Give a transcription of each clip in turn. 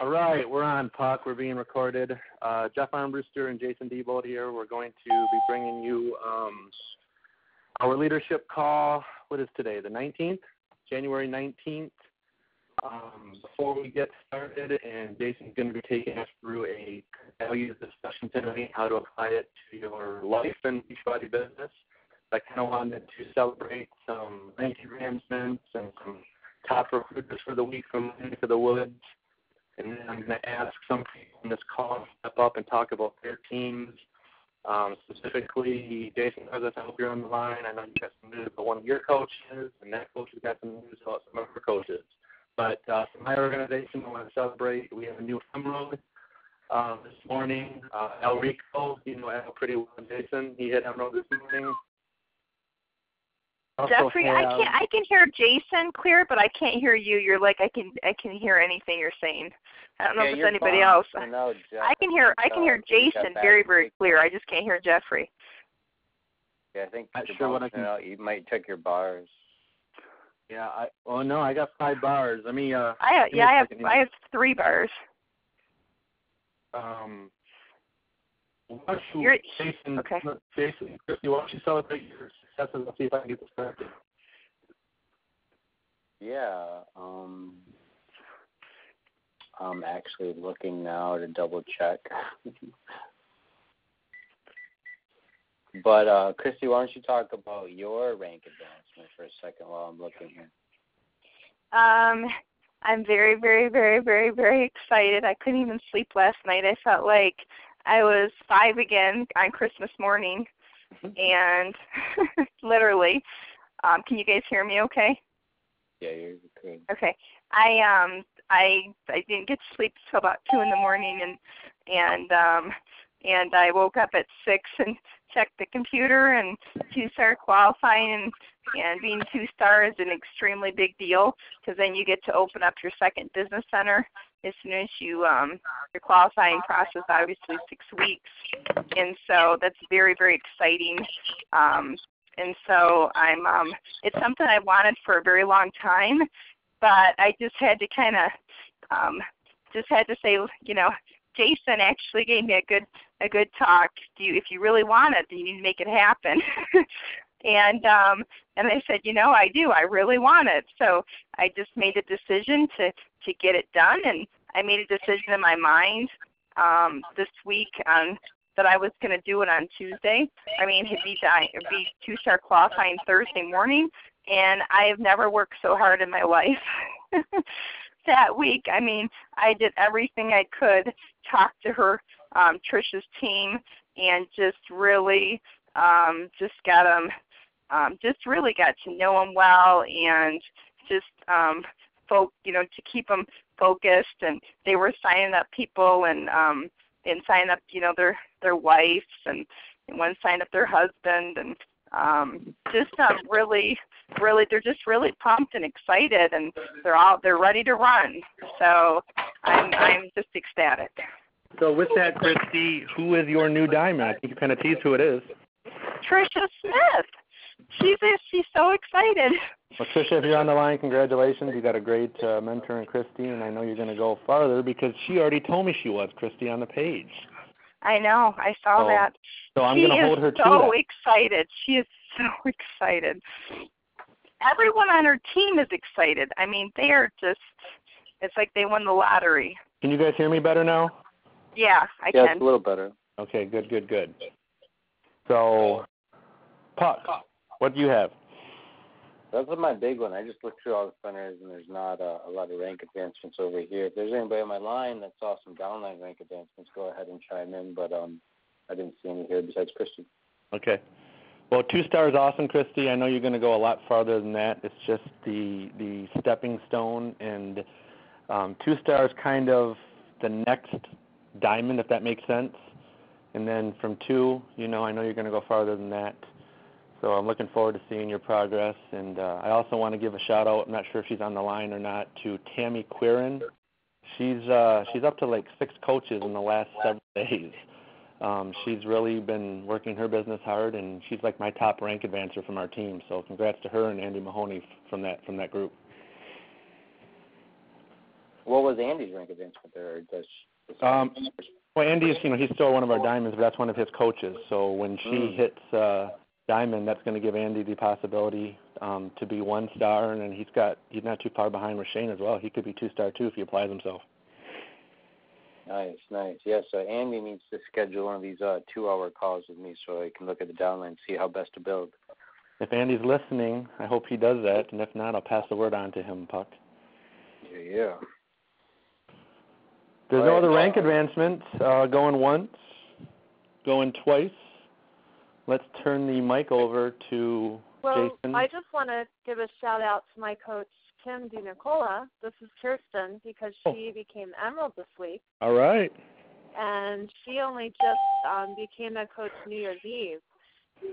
All right, we're on, Puck. We're being recorded. Jeff Armbruster and Jason Diebold here. We're going to be bringing you our leadership call. What is today, the 19th? January 19th. Before we get started, and Jason's going to be taking us through a values discussion tonight, how to apply it to your life and body business. I kind of wanted to celebrate some ranchments and some top recruiters for the week from into the woods. And then I'm going to ask some people in this call to step up and talk about their teams. Specifically, Jason Douglas, I hope you're on the line. I know you got some news about one of your coaches, and that coach has got some news about some of her coaches. But from my organization, I want to celebrate. We have a new emerald this morning. Elrico, you know El pretty well, Jason. He hit emerald this morning. Also Jeffrey, have, I can hear Jason clear, but I can't hear you. You're like I can hear anything you're saying. I don't know if it's anybody else. No, I can hear Jason very, very clear. I just can't hear Jeffrey. Yeah, I think you might check your bars. Yeah, I got 5 bars. Let me I have 3 bars. Jason, Christy, why don't you celebrate your successes? I'll see if I can get this started. Yeah, I'm actually looking now to double check. But Christy, why don't you talk about your rank advancement for a second while I'm looking here? I'm very, very, very, very, very excited. I couldn't even sleep last night. I felt like I was 5 again on Christmas morning, and literally, can you guys hear me okay? Yeah, you're good. Okay. I didn't get to sleep till about 2 in the morning, and I woke up at 6 and checked the computer, and 2-star qualifying and being 2-star is an extremely big deal, because then you get to open up your second business center as soon as you your qualifying process, obviously 6 weeks, and so that's very, very exciting. And so I'm it's something I wanted for a very long time, but I just had to kind of just had to say, you know, Jason actually gave me a good talk. If you really want it, then you need to make it happen. And I said, you know, I do. I really want it. So I just made a decision to get it done, and I made a decision in my mind this week that I was going to do it on Tuesday. I mean, it'd be 2-star qualifying Thursday morning, and I have never worked so hard in my life. That week, I mean, I did everything I could, talked to her, Trisha's team, and just really really got to know them well, and just to keep them focused. And they were signing up people and signing up, you know, their wives, and one signed up their husband, and really they're just really pumped and excited, and they're ready to run. So I'm just ecstatic. So with that, Christy, who is your new diamond? I think you kind of teased who it is. Trisha Smith. She's so excited. Well, Trisha, if you're on the line, congratulations. You got a great mentor in Christy, and I know you're going to go farther because she already told me she was Christy on the page. I know. I saw that. So I'm going to hold her to that. She is so excited. Everyone on her team is excited. I mean, they are just – it's like they won the lottery. Can you guys hear me better now? Yeah, I can. Yeah, it's a little better. Okay, good. So, Puck, what do you have? That's my big one. I just looked through all the centers, and there's not a lot of rank advancements over here. If there's anybody on my line that saw some downline rank advancements, go ahead and chime in. But I didn't see any here besides Christy. Okay. Well, 2-star is awesome, Christy. I know you're going to go a lot farther than that. It's just the stepping stone, and 2-star is kind of the next diamond, if that makes sense. And then from 2, you know, I know you're going to go farther than that. So I'm looking forward to seeing your progress. And I also want to give a shout-out, I'm not sure if she's on the line or not, to Tammy Quirin. She's up to like 6 coaches in the last 7 days. She's really been working her business hard, and she's like my top rank advancer from our team. So congrats to her and Andy Mahoney from that group. What was Andy's rank against with her? Well, Andy is, he's still one of our diamonds, but that's one of his coaches. So when she hits diamond, that's going to give Andy the possibility to be one star, and then he's not too far behind with Shane as well. He could be two star too if he applies himself. Nice. Yeah, so Andy needs to schedule one of these 2-hour calls with me so I can look at the downline and see how best to build. If Andy's listening, I hope he does that, and if not, I'll pass the word on to him, Puck. Yeah. There's no other rank advancement. Going once, going twice. Let's turn the mic over to Jason. I just want to give a shout-out to my coach, Kim DiNicola. This is Kirsten, because she became Emerald this week. All right. And she only just became a coach New Year's Eve,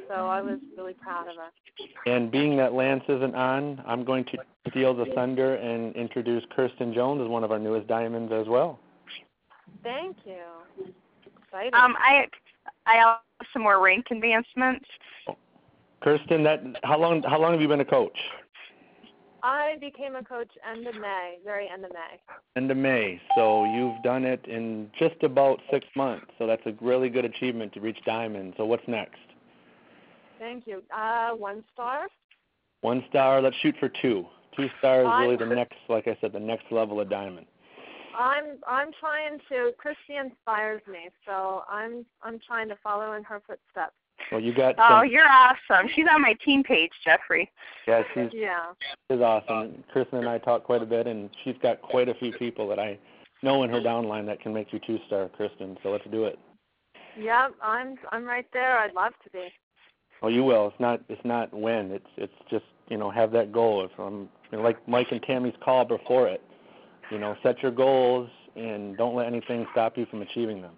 so I was really proud of her. And being that Lance isn't on, I'm going to steal the thunder and introduce Kirsten Jones as one of our newest diamonds as well. Thank you. Exciting. I have some more rank advancements. Kirsten, how long have you been a coach? I became a coach end of May, very end of May. End of May. So you've done it in just about 6 months. So that's a really good achievement to reach diamond. So what's next? Thank you. One star. One star. Let's shoot for two. Two stars is really the next, like I said, the next level of diamond. I'm trying to. Christy inspires me, so I'm trying to follow in her footsteps. Well, you got. You're awesome. She's on my team page, Jeffrey. Yeah, she's awesome. Kristen and I talk quite a bit, and she's got quite a few people that I know in her downline that can make you 2-star, Kristen. So let's do it. Yeah, I'm right there. I'd love to be. Oh, you will. It's not when. It's just have that goal. If like Mike and Tammy's call before it. Set your goals and don't let anything stop you from achieving them.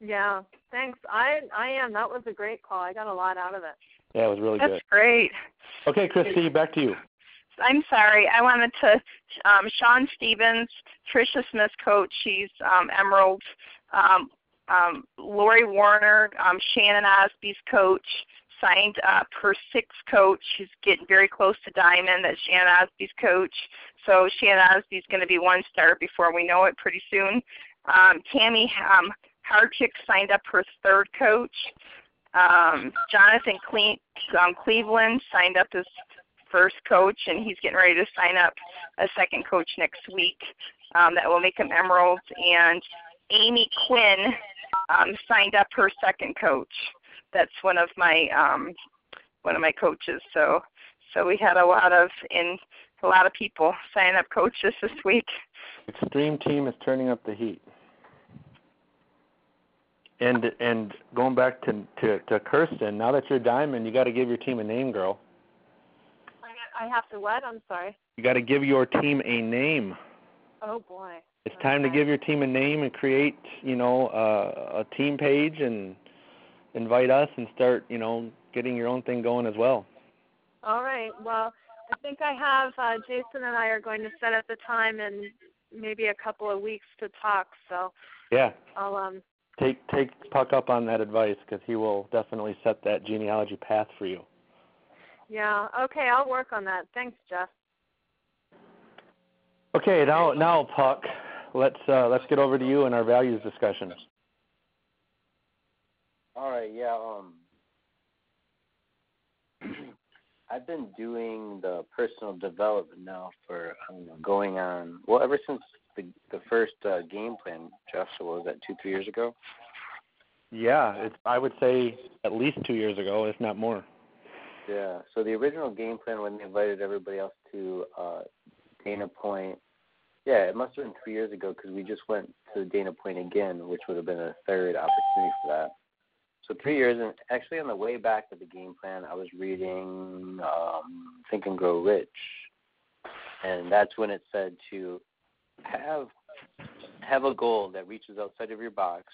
Yeah, thanks. I am. That was a great call. I got a lot out of it. Yeah, it was really good. That's great. Okay, Christy, back to you. I'm sorry. I wanted to Sean Stevens, Trisha Smith coach. She's Emerald. Lori Warner, Shannon Osby's coach, signed up her sixth coach. She's getting very close to diamond. That's Shannon Osby's coach. So Shannon Osby's going to be 1-star before we know it pretty soon. Tammy Harchick signed up her third coach. Jonathan Cleveland signed up his first coach, and he's getting ready to sign up a second coach next week. That will make him Emerald. And Amy Quinn signed up her second coach. That's one of my coaches. So we had a lot of people sign up coaches this week. Extreme team is turning up the heat. And going back to Kirsten, now that you're diamond, you got to give your team a name, girl. I have to what? I'm sorry. You got to give your team a name. Oh boy. It's time to give your team a name and create a team page and invite us and start, getting your own thing going as well. All right. Well, I think I have Jason and I are going to set up the time in maybe a couple of weeks to talk. So yeah, I'll take Puck up on that advice because he will definitely set that genealogy path for you. Yeah. Okay. I'll work on that. Thanks, Jeff. Okay. Now Puck, let's get over to you and our values discussion. All right, yeah. I've been doing the personal development now for going on, ever since the first game plan, Jeff. So what was that, 2-3 years ago? Yeah, I would say at least 2 years ago, if not more. Yeah, so the original game plan when they invited everybody else to Dana Point, yeah, it must have been 3 years ago because we just went to Dana Point again, which would have been a third opportunity for that. So 3 years, and actually on the way back to the game plan, I was reading Think and Grow Rich, and that's when it said to have a goal that reaches outside of your box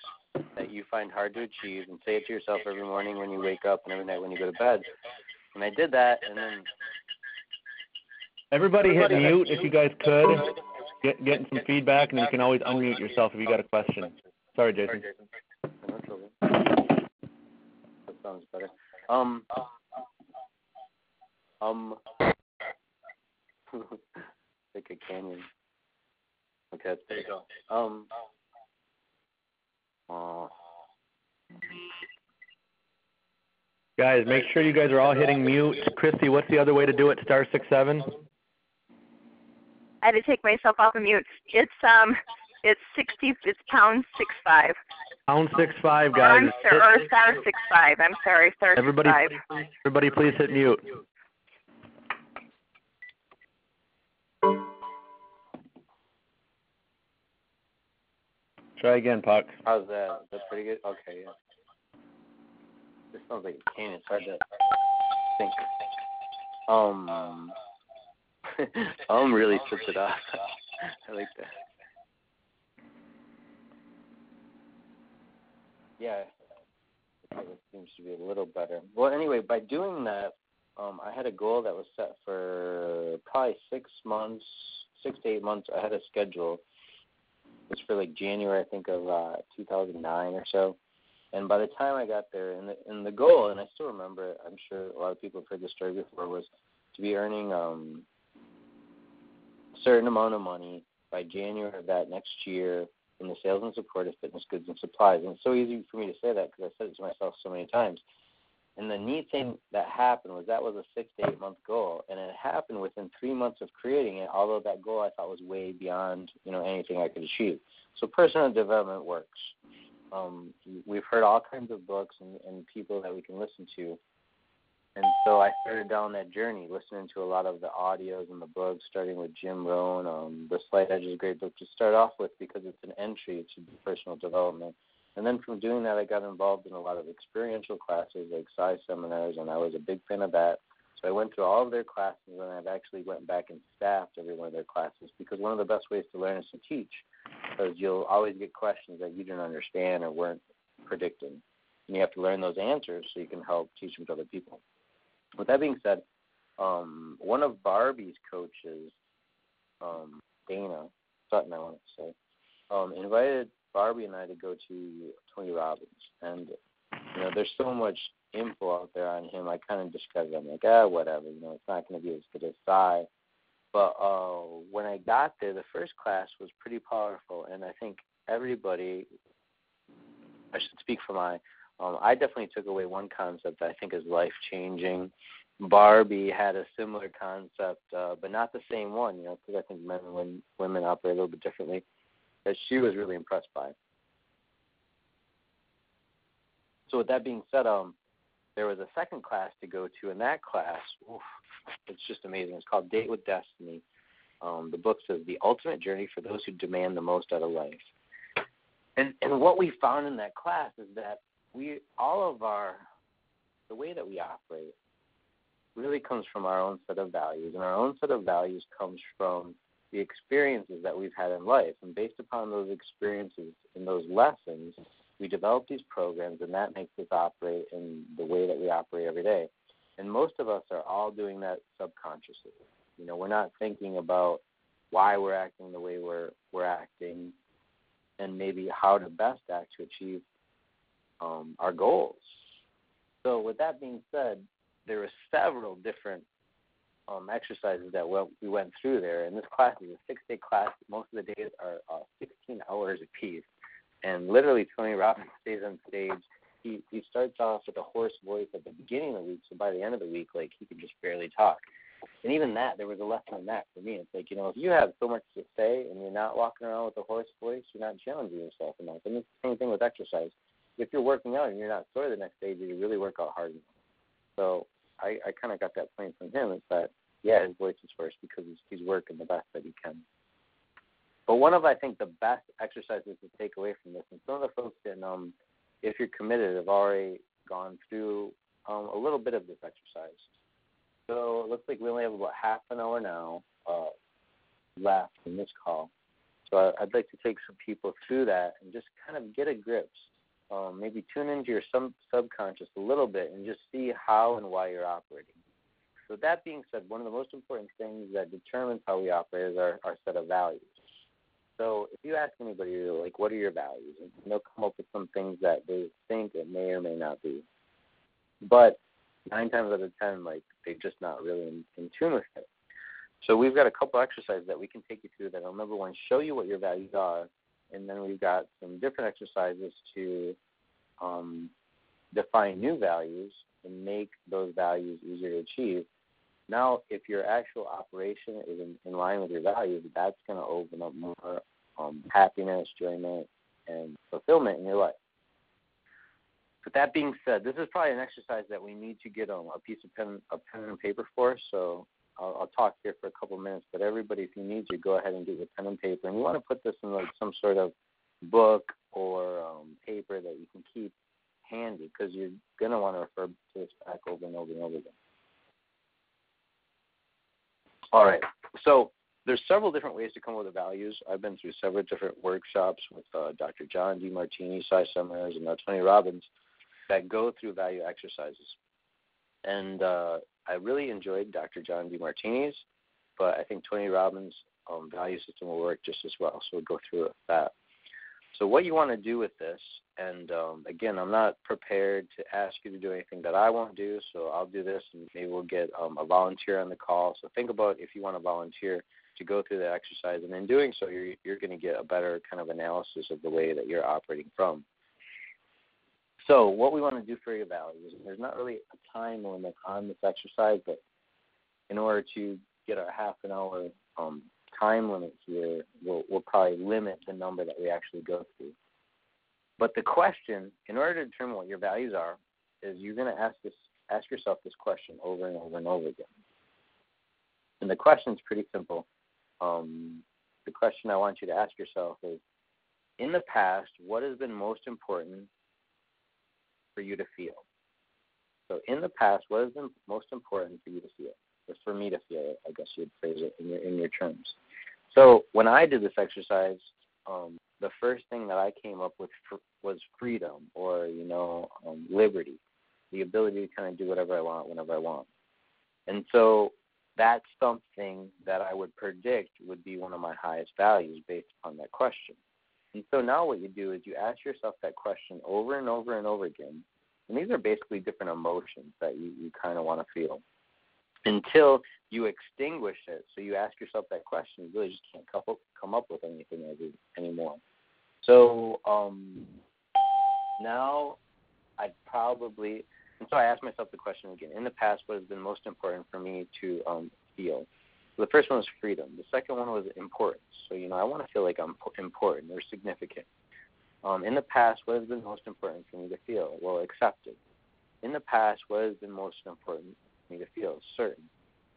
that you find hard to achieve and say it to yourself every morning when you wake up and every night when you go to bed. And I did that, and then... Everybody hit mute if you guys could. Getting some feedback, and you can always unmute yourself if you got a question. Sorry, Jason. Sounds better. Like a canyon. Okay, there you go. Guys, make sure you guys are all hitting mute. Christy, what's the other way to do it? Star 67. I had to take myself off of mute. It's 60. It's pound 65. Pound 65, guys. Or star 65. I'm sorry, star 65. Everybody, please hit mute. Try again, Puck. How's that? Is that pretty good? Okay, yeah. This sounds like a cannon. It's hard to think. Really switch it off. I like that. Yeah, it seems to be a little better. Well, anyway, by doing that, I had a goal that was set for probably 6 to 8 months ahead of schedule. It was for like January, I think, of 2009 or so. And by the time I got there, and the goal, and I still remember it, I'm sure a lot of people have heard this story before, was to be earning a certain amount of money by January of that next year in the sales and support of fitness goods and supplies. And it's so easy for me to say that because I said it to myself so many times. And the neat thing that happened was that was a 6 to 8 month goal, and it happened within 3 months of creating it, although that goal I thought was way beyond, anything I could achieve. So personal development works. We've heard all kinds of books and people that we can listen to. And so I started down that journey, listening to a lot of the audios and the books, starting with Jim Rohn. The Slight Edge is a great book to start off with because it's an entry to personal development. And then from doing that, I got involved in a lot of experiential classes like Psy seminars, and I was a big fan of that. So I went through all of their classes, and I've actually went back and staffed every one of their classes because one of the best ways to learn is to teach, because you'll always get questions that you didn't understand or weren't predicting. And you have to learn those answers so you can help teach them to other people. With that being said, one of Barbie's coaches, Dana Sutton, I want to say, invited Barbie and I to go to Tony Robbins. And, there's so much info out there on him. I kind of discovered him. I'm like, whatever. It's not going to be as good as Psy. But when I got there, the first class was pretty powerful. And I think everybody, I should speak for my, I definitely took away one concept that I think is life-changing. Barbie had a similar concept, but not the same one, because I think men and women operate a little bit differently, that she was really impressed by. So with that being said, there was a second class to go to, and that class, it's just amazing. It's called Date with Destiny. The book says, The Ultimate Journey for Those Who Demand the Most Out of Life. And what we found in that class is that the way that we operate really comes from our own set of values, and our own set of values comes from the experiences that we've had in life. And based upon those experiences and those lessons, we develop these programs, and that makes us operate in the way that we operate every day. And most of us are all doing that subconsciously. We're not thinking about why we're acting the way we're acting and maybe how to best act to achieve our goals. So with that being said, there were several different exercises that we went through there. And this class is a 6-day class. Most of the days are 16 hours apiece. And literally Tony Robbins stays on stage. He starts off with a hoarse voice at the beginning of the week, so by the end of the week, he could just barely talk. And even that, there was a lesson in that for me. It's if you have so much to say and you're not walking around with a hoarse voice, you're not challenging yourself enough. And it's the same thing with exercise. If you're working out and you're not sore the next day, you really work out hard enough. So I kind of got that point from him. It's that, his voice is hoarse because he's working the best that he can. But one of, I think, the best exercises to take away from this, and some of the folks in, if you're committed, have already gone through a little bit of this exercise. So it looks like we only have about half an hour now left in this call. So I'd like to take some people through that and just kind of get a grip. Maybe tune into your subconscious a little bit and just see how and why you're operating. So that being said, one of the most important things that determines how we operate is our set of values. So if you ask anybody, what are your values? And they'll come up with some things that they think it may or may not be. But 9 times out of 10, they're just not really in tune with it. So we've got a couple exercises that we can take you through that will, number one, show you what your values are, and then we've got some different exercises to define new values and make those values easier to achieve. Now, if your actual operation is in line with your values, that's going to open up more happiness, enjoyment, and fulfillment in your life. But that being said, this is probably an exercise that we need to get a piece of pen and paper for. So I'll talk here for a couple minutes, but everybody, if you need to, go ahead and get your pen and paper. And you want to put this in like some sort of book or paper that you can keep handy, because you're going to want to refer to this back over and over and over again. All right, so there's several different ways to come up with the values. I've been through several different workshops with Dr. John Demartini, Cy Summers, and Tony Robbins that go through value exercises. And I really enjoyed Dr. John Demartini's, but I think Tony Robbins' value system will work just as well, so we'll go through that. So what you want to do with this, and again, I'm not prepared to ask you to do anything that I won't do, so I'll do this, and maybe we'll get a volunteer on the call. So think about if you want to volunteer to go through that exercise, and in doing so, you're going to get a better kind of analysis of the way that you're operating from. So what we want to do for your values, and there's not really a time limit on this exercise, but in order to get our half an hour time limit here, we'll probably limit the number that we actually go through. But the question, in order to determine what your values are, is you're going to ask yourself this question over and over and over again. And the question's pretty simple. The question I want you to ask yourself is, in the past, what has been most important for you to feel? So in the past, what has been most important for you to feel? Or for me to feel it, I guess you'd phrase it in your terms. So when I did this exercise, the first thing that I came up with was freedom, or, liberty, the ability to kind of do whatever I want, whenever I want. And so that's something that I would predict would be one of my highest values based upon that question. And so now what you do is you ask yourself that question over and over and over again. And these are basically different emotions that you kind of want to feel, until you extinguish it. So you ask yourself that question, you really just can't come up with anything anymore. So now I ask myself the question again. In the past, what has been most important for me to feel? So the first one was freedom. The second one was importance. So, I want to feel like I'm important or significant. In the past, what has been most important for me to feel? Well, accepted. In the past, what has been most important me to feel certain?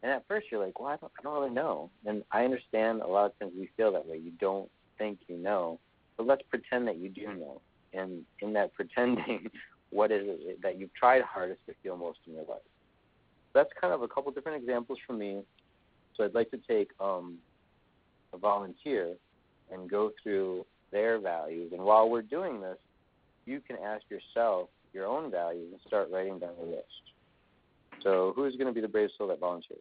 And at first you're like, well, I don't really know. And I understand a lot of times we feel that way. You don't think you know, but let's pretend that you do know. And in that pretending, what is it that you've tried hardest to feel most in your life? That's kind of a couple different examples from me. So I'd like to take a volunteer and go through their values. And while we're doing this, you can ask yourself your own values and start writing down the list. So who's going to be the brave soul that volunteers?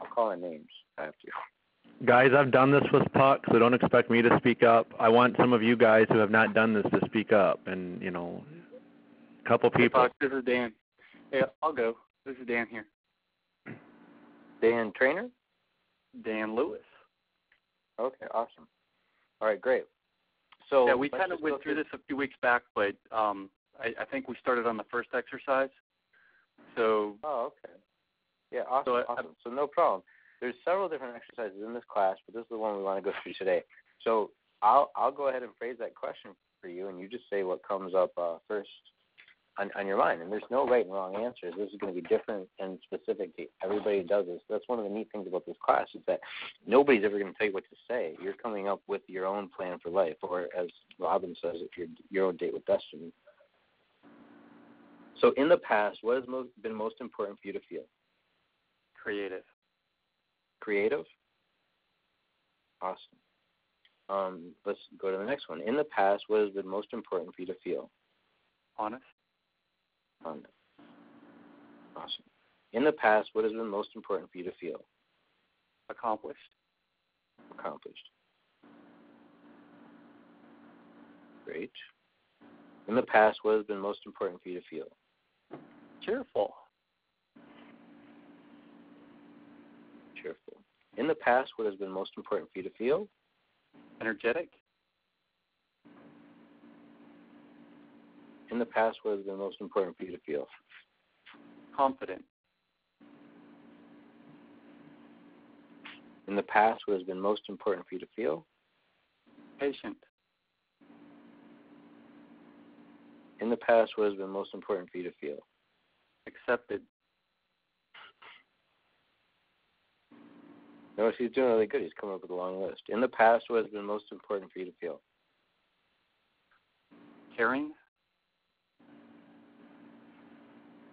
I'll call in names after you. Guys, I've done this with Puck, so don't expect me to speak up. I want some of you guys who have not done this to speak up, and, a couple people. Hey, Puck, this is Dan. Hey, I'll go. This is Dan here. Dan Trainer? Dan Lewis. Okay, awesome. All right, great. So yeah, we kind of went through this a few weeks back, but I think we started on the first exercise. So, oh, okay. Yeah, awesome. Awesome. So no problem. There's several different exercises in this class, but this is the one we want to go through today. So I'll go ahead and phrase that question for you, and you just say what comes up first on your mind. And there's no right and wrong answers. This is going to be different and specific to everybody does this. That's one of the neat things about this class is that nobody's ever going to tell you what to say. You're coming up with your own plan for life, or as Robin says, if you're your own date with destiny. So in the past, what has been most important for you to feel? Creative. Creative? Awesome. Let's go to the next one. In the past, what has been most important for you to feel? Honest. Honest. Awesome. In the past, what has been most important for you to feel? Accomplished. Accomplished. Great. In the past, what has been most important for you to feel? Cheerful. Cheerful. In the past, what has been most important for you to feel? Energetic. In the past, what has been most important for you to feel? Confident. In the past, what has been most important for you to feel? Patient. In the past, what has been most important for you to feel? Accepted. Notice he's doing really good. He's coming up with a long list. In the past, what has been most important for you to feel? Caring.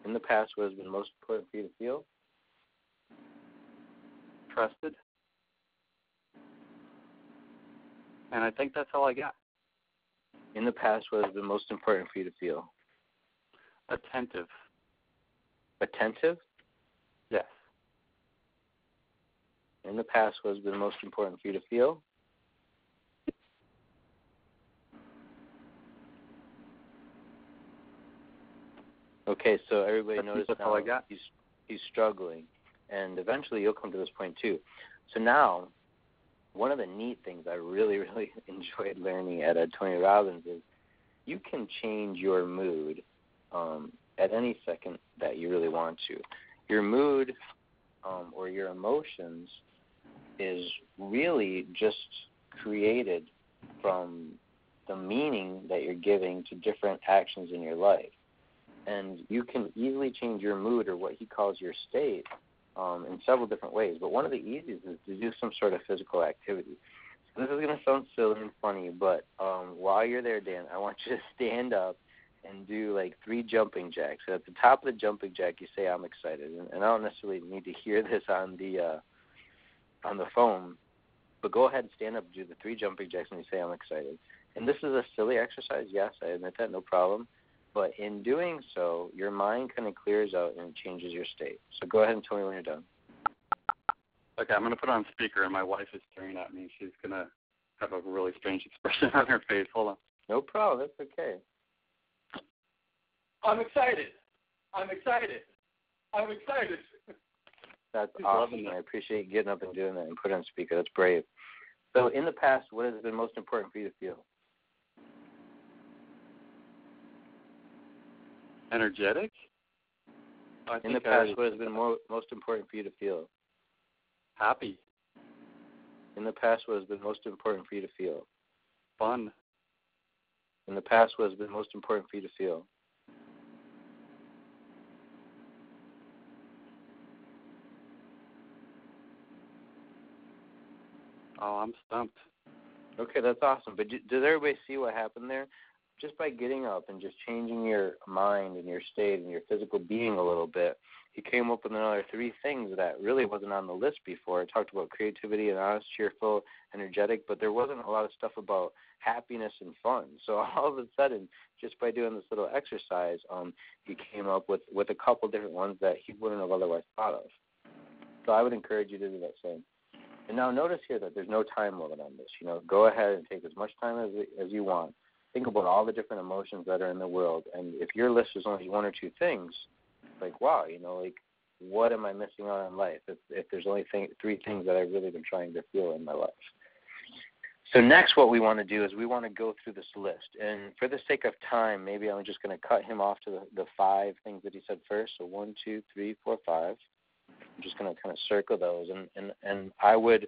In the past, what has been most important for you to feel? Trusted. And I think that's all I got. In the past, what has been most important for you to feel? Attentive. Attentive? Yes. In the past, what has been most important for you to feel? Okay, so everybody noticed how he's struggling, and eventually you'll come to this point too. So now, one of the neat things I really, really enjoyed learning at Tony Robbins is you can change your mood at any second that you really want to. Your mood or your emotions is really just created from the meaning that you're giving to different actions in your life. And you can easily change your mood or what he calls your state in several different ways. But one of the easiest is to do some sort of physical activity. So this is going to sound silly and funny, but while you're there, Dan, I want you to stand up and do like 3 jumping jacks. And at the top of the jumping jack, you say, I'm excited. And I don't necessarily need to hear this on the phone, but go ahead and stand up and do the 3 jumping jacks and you say, I'm excited. And this is a silly exercise. Yes, I admit that, no problem. But in doing so, your mind kind of clears out and changes your state. So go ahead and tell me when you're done. Okay, I'm going to put on speaker, and my wife is staring at me. She's going to have a really strange expression on her face. Hold on. No problem. That's okay. I'm excited. I'm excited. I'm excited. That's awesome. I appreciate you getting up and doing that and putting on speaker. That's brave. So in the past, what has been most important for you to feel? Energetic. In the past, what has been most important for you to feel? Happy. In the past, what has been most important for you to feel? Fun. In the past, what has been most important for you to feel? Oh, I'm stumped. Okay, that's awesome. But does everybody see what happened there? Just by getting up and just changing your mind and your state and your physical being a little bit, he came up with another 3 things that really wasn't on the list before. I talked about creativity and honest, cheerful, energetic, but there wasn't a lot of stuff about happiness and fun. So all of a sudden, just by doing this little exercise, he came up with a couple different ones that he wouldn't have otherwise thought of. So I would encourage you to do that same. And now notice here that there's no time limit on this. You know, go ahead and take as much time as you want. Think about all the different emotions that are in the world. And if your list is only 1 or 2 things, like, wow, you know, like, what am I missing out on in life if there's only 3 things that I've really been trying to feel in my life? So next what we want to do is we want to go through this list. And for the sake of time, maybe I'm just going to cut him off to the 5 things that he said first. So 1, 2, 3, 4, 5. I'm just going to kind of circle those. And I would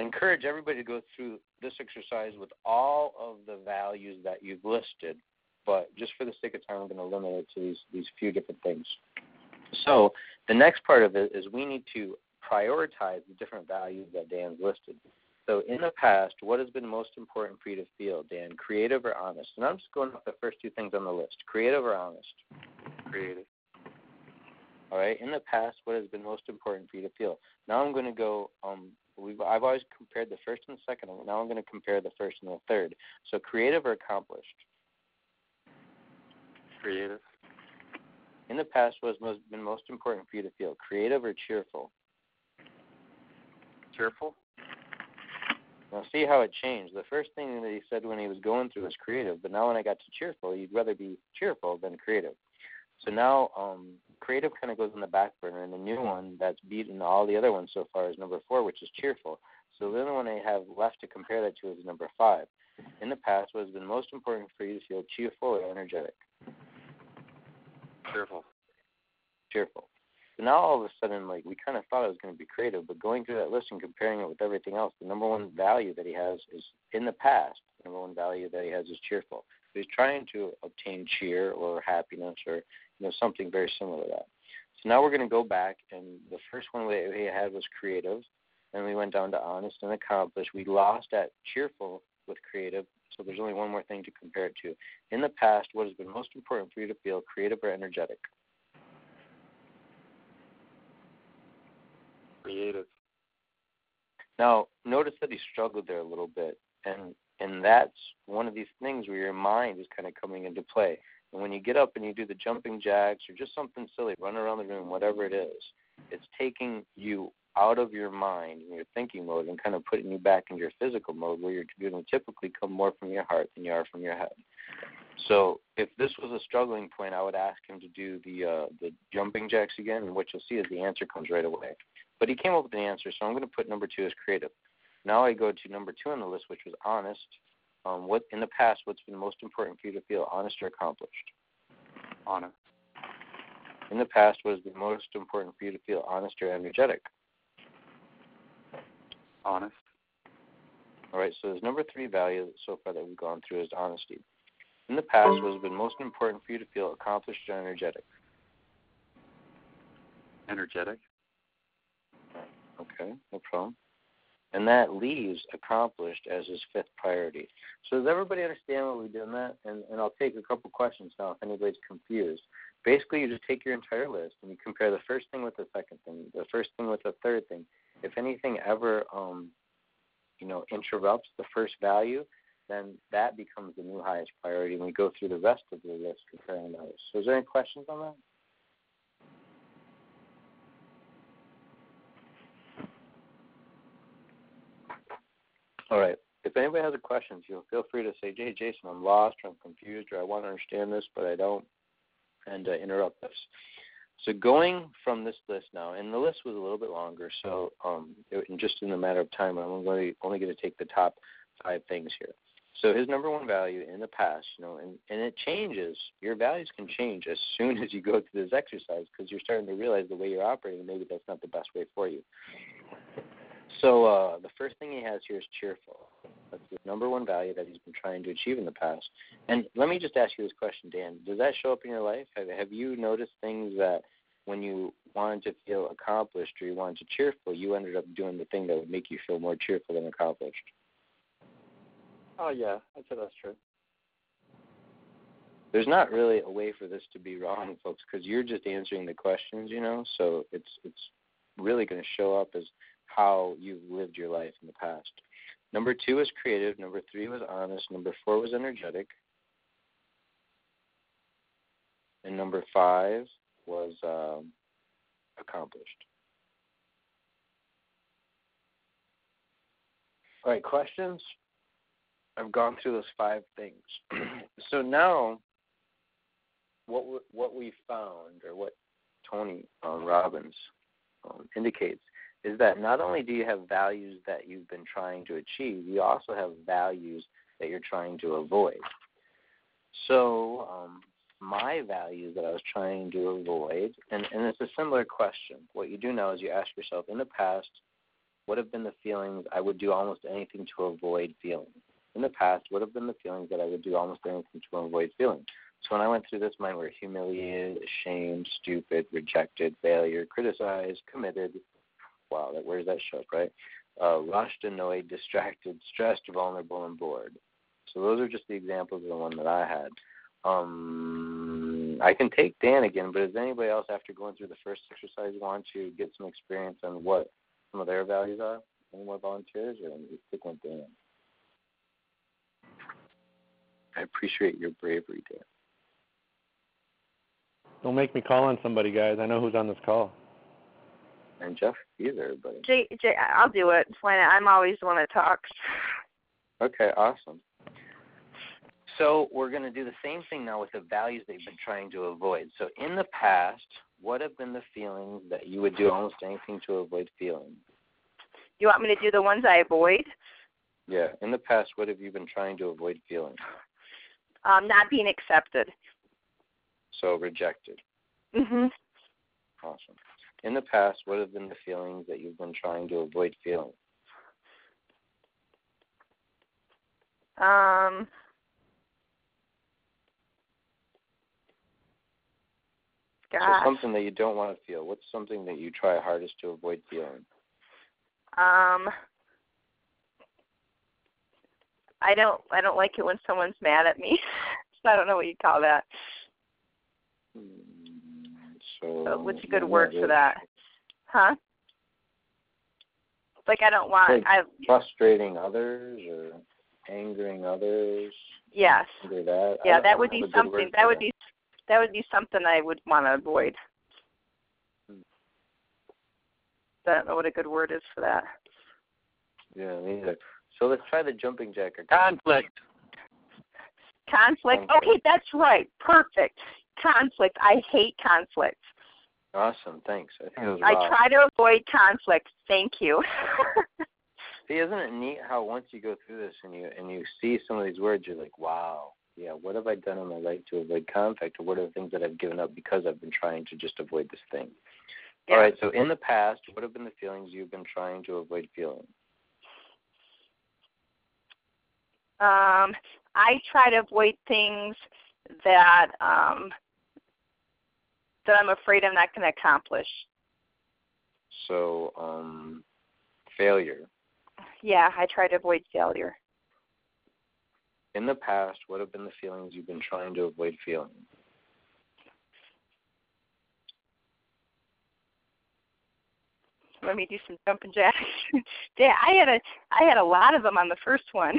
encourage everybody to go through this exercise with all of the values that you've listed, but just for the sake of time, I'm going to limit it to these few different things. So the next part of it is we need to prioritize the different values that Dan's listed. So in the past, what has been most important for you to feel, Dan? Creative or honest? And I'm just going off the first 2 things on the list. Creative or honest? Creative. All right. In the past, what has been most important for you to feel? Now I'm going to go I've always compared the first and the second. Now I'm going to compare the first and the third. So creative or accomplished? Creative. In the past, what has been most important for you to feel? Creative or cheerful? Cheerful. Now see how it changed. The first thing that he said when he was going through was creative, but now when I got to cheerful, you'd rather be cheerful than creative. So now creative kind of goes on the back burner, and the new one that's beaten all the other ones so far is number 4, which is cheerful. So the only one I have left to compare that to is number 5. In the past, what has been most important for you to feel cheerful or energetic? Cheerful. So now all of a sudden, like, we kind of thought it was going to be creative, but going through that list and comparing it with everything else, the number one value that he has is in the past. The number one value that he has is cheerful. So he's trying to obtain cheer or happiness or, you know, something very similar to that. So now we're going to go back, and the first one that we had was creative. Then we went down to honest and accomplished. We lost that cheerful with creative, so there's only one more thing to compare it to. In the past, what has been most important for you to feel, creative or energetic? Creative. Now, notice that he struggled there a little bit, and that's one of these things where your mind is kind of coming into play. And when you get up and you do the jumping jacks or just something silly, run around the room, whatever it is, it's taking you out of your mind and your thinking mode and kind of putting you back into your physical mode where you're going to typically come more from your heart than you are from your head. So if this was a struggling point, I would ask him to do the jumping jacks again, and what you'll see is the answer comes right away. But he came up with an answer, so I'm going to put number 2 as creative. Now I go to number 2 on the list, which was honest. What in the past, what's been most important for you to feel, honest or accomplished? Honest. In the past, what has been most important for you to feel, honest or energetic? Honest. All right, so there's number 3 value so far that we've gone through is honesty. In the past, what has been most important for you to feel, accomplished or energetic? Energetic. Okay, no problem. And that leaves accomplished as his 5th priority. So does everybody understand what we did in that? And I'll take a couple questions now if anybody's confused. Basically, you just take your entire list and you compare the first thing with the second thing, the first thing with the third thing. If anything ever, interrupts the first value, then that becomes the new highest priority. And we go through the rest of the list comparing those. So is there any questions on that? All right. If anybody has a question, feel free to say, hey, Jason, I'm lost or I'm confused or I want to understand this, but I don't, and interrupt us. So going from this list now, and the list was a little bit longer, so just in a matter of time, I'm only going to take the top 5 things here. So his number 1 value in the past, and it changes. Your values can change as soon as you go through this exercise because you're starting to realize the way you're operating, maybe that's not the best way for you. So the first thing he has here is cheerful. That's the number 1 value that he's been trying to achieve in the past. And let me just ask you this question, Dan. Does that show up in your life? Have you noticed things that when you wanted to feel accomplished or you wanted to cheerful, you ended up doing the thing that would make you feel more cheerful than accomplished? Oh, yeah. I'd say that's true. There's not really a way for this to be wrong, folks, because you're just answering the questions, so it's really going to show up as how you've lived your life in the past. Number 2 was creative. Number 3 was honest. Number 4 was energetic. And number 5 was accomplished. All right, questions? I've gone through those 5 things. So now what we found, or what Tony Robbins indicates, is that not only do you have values that you've been trying to achieve, you also have values that you're trying to avoid. So my values that I was trying to avoid, and it's a similar question. What you do now is you ask yourself, in the past, what have been the feelings I would do almost anything to avoid feeling? In the past, what have been the feelings that I would do almost anything to avoid feeling? So when I went through this, mine were humiliated, ashamed, stupid, rejected, failure, criticized, committed. Wow, where does that show up, right? Rushed, annoyed, distracted, stressed, vulnerable, and bored. So those are just the examples of the one that I had. I can take Dan again, but does anybody else, after going through the first exercise, want to get some experience on what some of their values are? Any more volunteers, or let me stick with Dan? I appreciate your bravery, Dan. Don't make me call on somebody, guys. I know who's on this call. And Jeff, either, but I'll do it. Why not? I'm always the one that talks. Okay, awesome. So we're going to do the same thing now with the values they've been trying to avoid. So in the past, what have been the feelings that you would do almost anything to avoid feeling? You want me to do the ones I avoid? Yeah. In the past, what have you been trying to avoid feeling? Not being accepted. So rejected. Mm-hmm. Awesome. In the past, what have been the feelings that you've been trying to avoid feeling? So something that you don't want to feel. What's something that you try hardest to avoid feeling? I don't like it when someone's mad at me. So I don't know what you call that. So what's a good word for that? Huh? Like I don't want... frustrating others or angering others? Yes. That. Yeah, that would be something. That would be something I would want to avoid. I don't know what a good word is for that. Yeah, me neither. So let's try the jumping jack. Conflict. Okay, that's right. Perfect. Conflict. I hate conflict. Awesome. Thanks. I try to avoid conflict. Thank you. See, isn't it neat how once you go through this and you see some of these words, you're like, wow, yeah, what have I done in my life to avoid conflict? Or what are the things that I've given up because I've been trying to just avoid this thing? Yeah. All right, so in the past, what have been the feelings you've been trying to avoid feeling? I try to avoid things that that I'm afraid I'm not going to accomplish. So, failure. Yeah, I try to avoid failure. In the past, what have been the feelings you've been trying to avoid feeling? Let me do some jumping jacks. Yeah, I had a lot of them on the first one.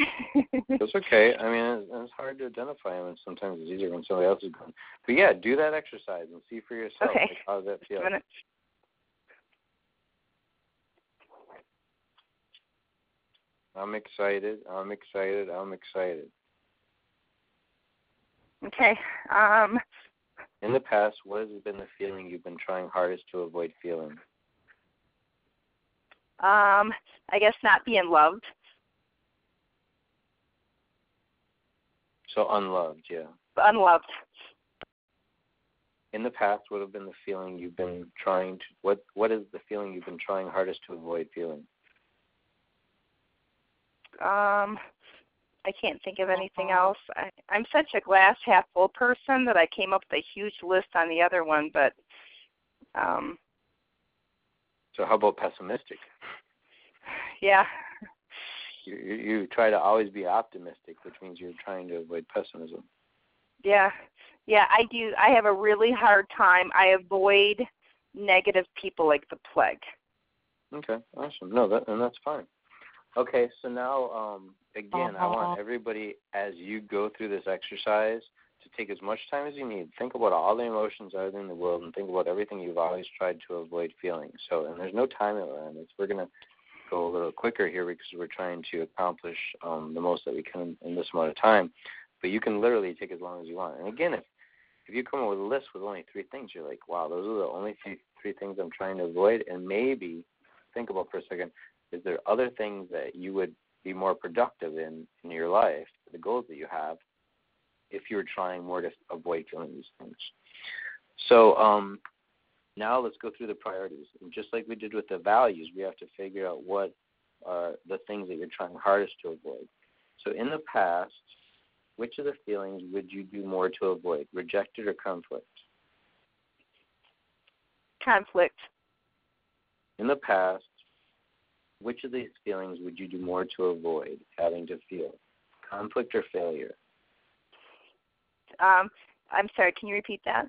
That's okay. I mean, it's hard to identify them, and sometimes it's easier when somebody else is going. But yeah, do that exercise and see for yourself. Okay. Like, how does that feel? I'm excited. Okay. In the past, what has been the feeling you've been trying hardest to avoid feeling? I guess not being loved. So unloved, yeah. Unloved. In the past, what have been the feeling you've been trying to... What is the feeling you've been trying hardest to avoid feeling? I can't think of anything else. I'm such a glass half full person that I came up with a huge list on the other one, but... So how about pessimistic? Yeah. You try to always be optimistic, which means you're trying to avoid pessimism. Yeah, I do. I have a really hard time. I avoid negative people like the plague. Okay, awesome. No, that's fine. Okay, so now, again, I want everybody, as you go through this exercise, to take as much time as you need. Think about all the emotions out there in the world and think about everything you've always tried to avoid feeling. So, and there's no time on this. We're going to go a little quicker here because we're trying to accomplish the most that we can in this amount of time. But you can literally take as long as you want. And again, if you come up with a list with only three things, you're like, wow, those are the only three things I'm trying to avoid. And maybe think about for a second, is there other things that you would be more productive in your life, the goals that you have, if you were trying more to avoid feeling these things. So now let's go through the priorities. And just like we did with the values, we have to figure out what are the things that you're trying hardest to avoid. So in the past, which of the feelings would you do more to avoid, rejected or conflict? Conflict. In the past, which of these feelings would you do more to avoid having to feel, conflict or failure? I'm sorry, can you repeat that?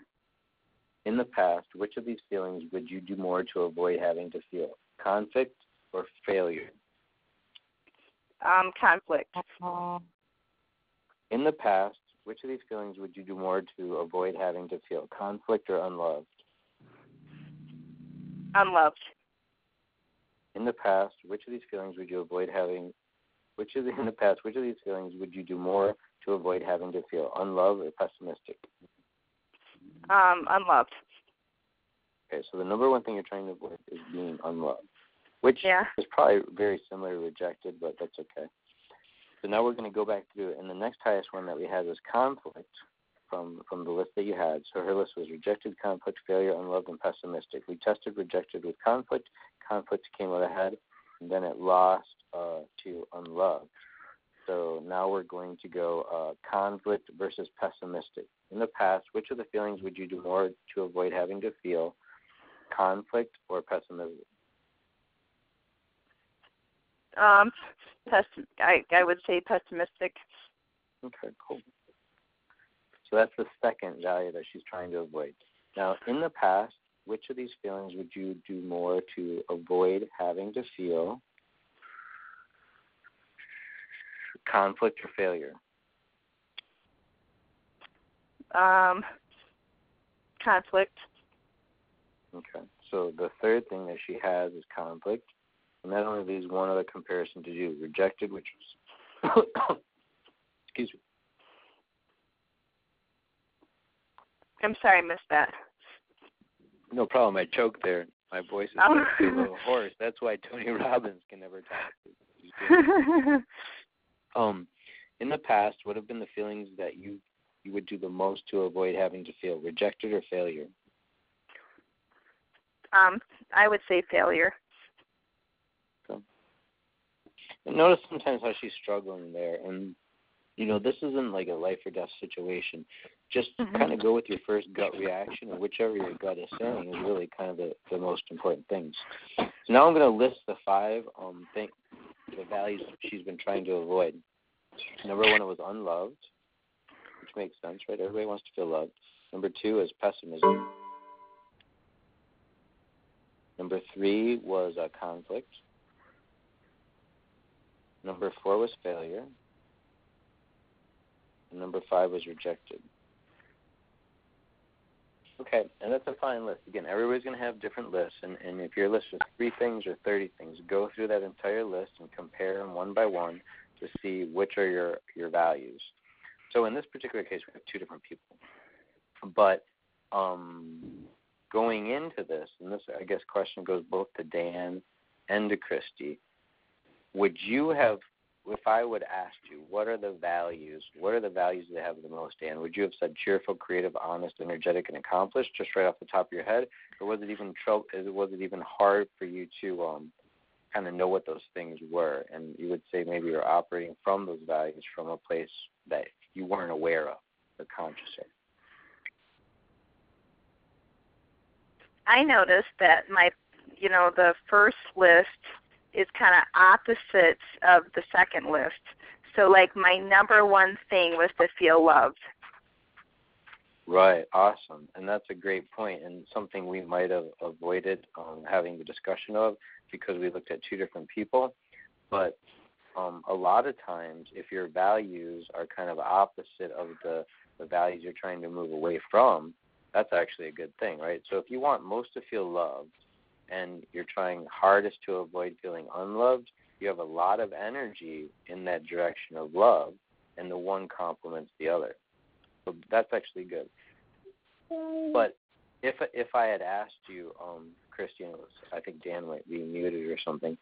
In the past, which of these feelings would you do more to avoid having to feel? Conflict or failure? Conflict. In the past, which of these feelings would you do more to avoid having to feel? Conflict or unloved? Unloved. In the past, which of these feelings would you avoid having which is in the past, which of these feelings would you do more to avoid having to feel? Unloved or pessimistic? Unloved. Okay, so the number one thing you're trying to avoid is being unloved, which is probably very similar to rejected, but that's okay. So now we're going to go back through, and the next highest one that we had was conflict from the list that you had. So her list was rejected, conflict, failure, unloved, and pessimistic. We tested rejected with conflict. Conflict came out ahead, and then it lost to unloved. So now we're going to go conflict versus pessimistic. In the past, which of the feelings would you do more to avoid having to feel, conflict or pessimism? I would say pessimistic. Okay, cool. So that's the second value that she's trying to avoid. Now, in the past, which of these feelings would you do more to avoid having to feel? Conflict or failure? Conflict. Okay. So the third thing that she has is conflict. And that only leaves one other comparison to do, rejected, which was, excuse me. I'm sorry, I missed that. No problem. I choked there. My voice is a little hoarse. That's why Tony Robbins can never talk. In the past, what have been the feelings that you would do the most to avoid having to feel, rejected or failure? I would say failure. And notice sometimes how she's struggling there. And, you know, this isn't like a life or death situation. Just kind of go with your first gut reaction, or whichever your gut is saying is really kind of the most important things. So now I'm going to list the five the values she's been trying to avoid. Number one, it was unloved, which makes sense, right? Everybody wants to feel loved. Number two is pessimism. Number three was conflict. Number four was failure. And number five was rejected. Okay, and that's a fine list. Again, everybody's going to have different lists, and if your list is 3 things or 30 things, go through that entire list and compare them one by one to see which are your values. So in this particular case, we have 2 different people. But going into this, and this, I guess, question goes both to Dan and to Christy, would you have, if I would ask you, what are the values that have the most, Dan? Would you have said cheerful, creative, honest, energetic, and accomplished just right off the top of your head? Or was it even hard for you to kind of know what those things were? And you would say maybe you're operating from those values from a place that you weren't aware of or conscious of. I noticed that the first list is kind of opposite of the second list. So, like, my number one thing was to feel loved. Right, awesome. And that's a great point, and something we might have avoided having the discussion of because we looked at 2 different people. But a lot of times, if your values are kind of opposite of the values you're trying to move away from, that's actually a good thing, right? So if you want most to feel loved, and you're trying hardest to avoid feeling unloved, you have a lot of energy in that direction of love, and the one complements the other. So that's actually good. But if I had asked you, Christy, I think Dan might be muted or something,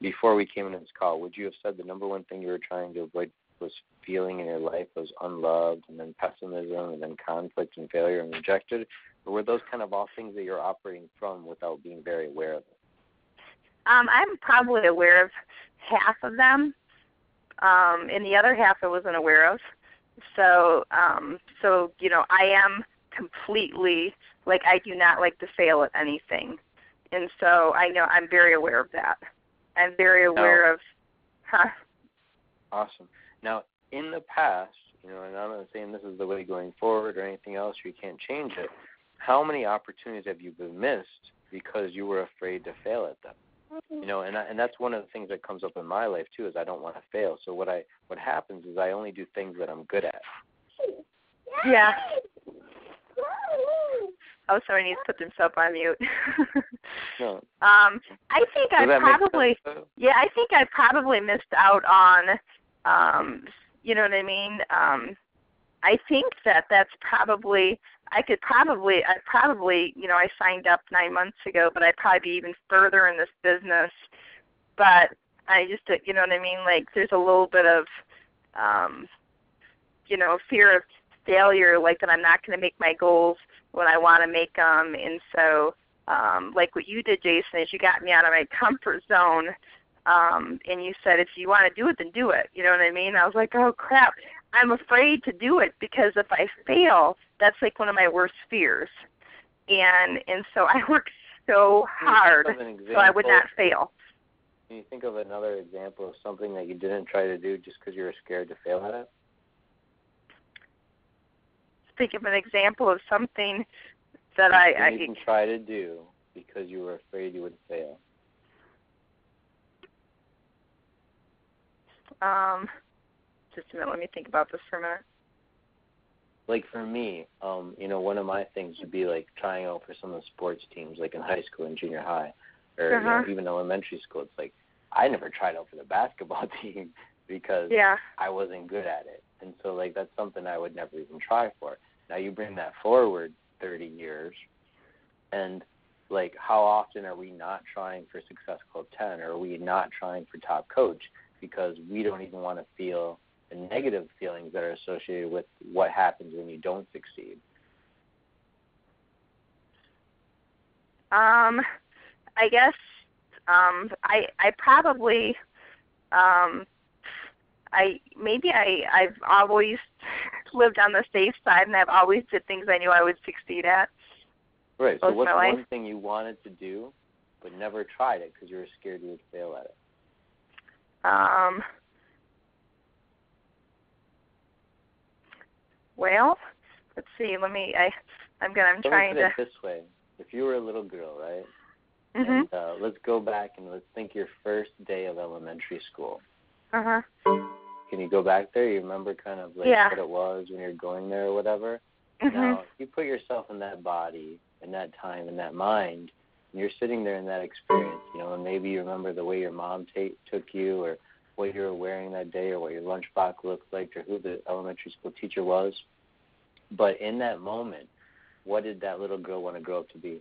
before we came into this call, would you have said the number one thing you were trying to avoid was feeling in your life was unloved, and then pessimism, and then conflict and failure and rejected? Or were those kind of all things that you're operating from without being very aware of it? I'm probably aware of half of them, and the other half I wasn't aware of. So I am completely, like, I do not like to fail at anything. And so I know I'm very aware of that. I'm very aware of, Awesome. Now, in the past, and I'm not saying this is the way going forward or anything else, you can't change it. How many opportunities have you been missed because you were afraid to fail at them? And that's one of the things that comes up in my life, too, is I don't want to fail. So what happens is I only do things that I'm good at. Yeah. Oh, sorry, I need to put themselves on mute. Huh. I think I probably missed out on, you know what I mean? I think that's probably, I probably, you know, I signed up 9 months ago, but I'd probably be even further in this business. But I just, you know what I mean? Like, there's a little bit of, you know, fear of failure, like that I'm not going to make my goals when I want to make them. And so, like what you did, Jason, is you got me out of my comfort zone. And you said, if you want to do it, then do it. You know what I mean? I was like, oh, crap. I'm afraid to do it because if I fail, that's like one of my worst fears. And so I worked so hard so I would not fail. Can you think of another example of something that you didn't try to do just because you were scared to fail at it? Think of an example of something that I didn't try to do because you were afraid you would fail. Just a minute, let me think about this for a minute. Like for me, you know, one of my things would be like trying out for some of the sports teams, like in high school and junior high, or you know, even elementary school. It's like I never tried out for the basketball team because I wasn't good at it. And so like that's something I would never even try for. Now you bring that forward 30 years and like how often are we not trying for Success Club 10 or are we not trying for Top Coach because we don't even want to feel the negative feelings that are associated with what happens when you don't succeed? I guess I've always lived on the safe side and I've always did things I knew I would succeed at. Right. So what's one thing you wanted to do but never tried it because you were scared you would fail at it? Well, let's see. Let me put it this way. If you were a little girl, right? Mm-hmm. And, let's go back and let's think your first day of elementary school. Uh-huh. Can you go back there? You remember kind of like what it was when you're going there or whatever? Mm-hmm. Now, if you put yourself in that body, in that time, in that mind, and you're sitting there in that experience, you know, and maybe you remember the way your mom took you or what you were wearing that day or what your lunchbox looked like or who the elementary school teacher was. But in that moment, what did that little girl want to grow up to be?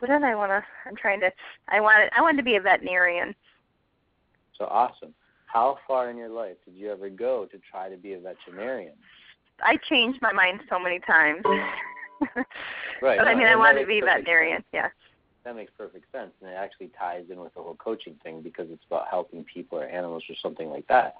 What did I want to – I wanted to be a veterinarian. So awesome. How far in your life did you ever go to try to be a veterinarian? I changed my mind so many times. Right. But, I wanted to be a veterinarian, yeah. That makes perfect sense, and it actually ties in with the whole coaching thing because it's about helping people or animals or something like that.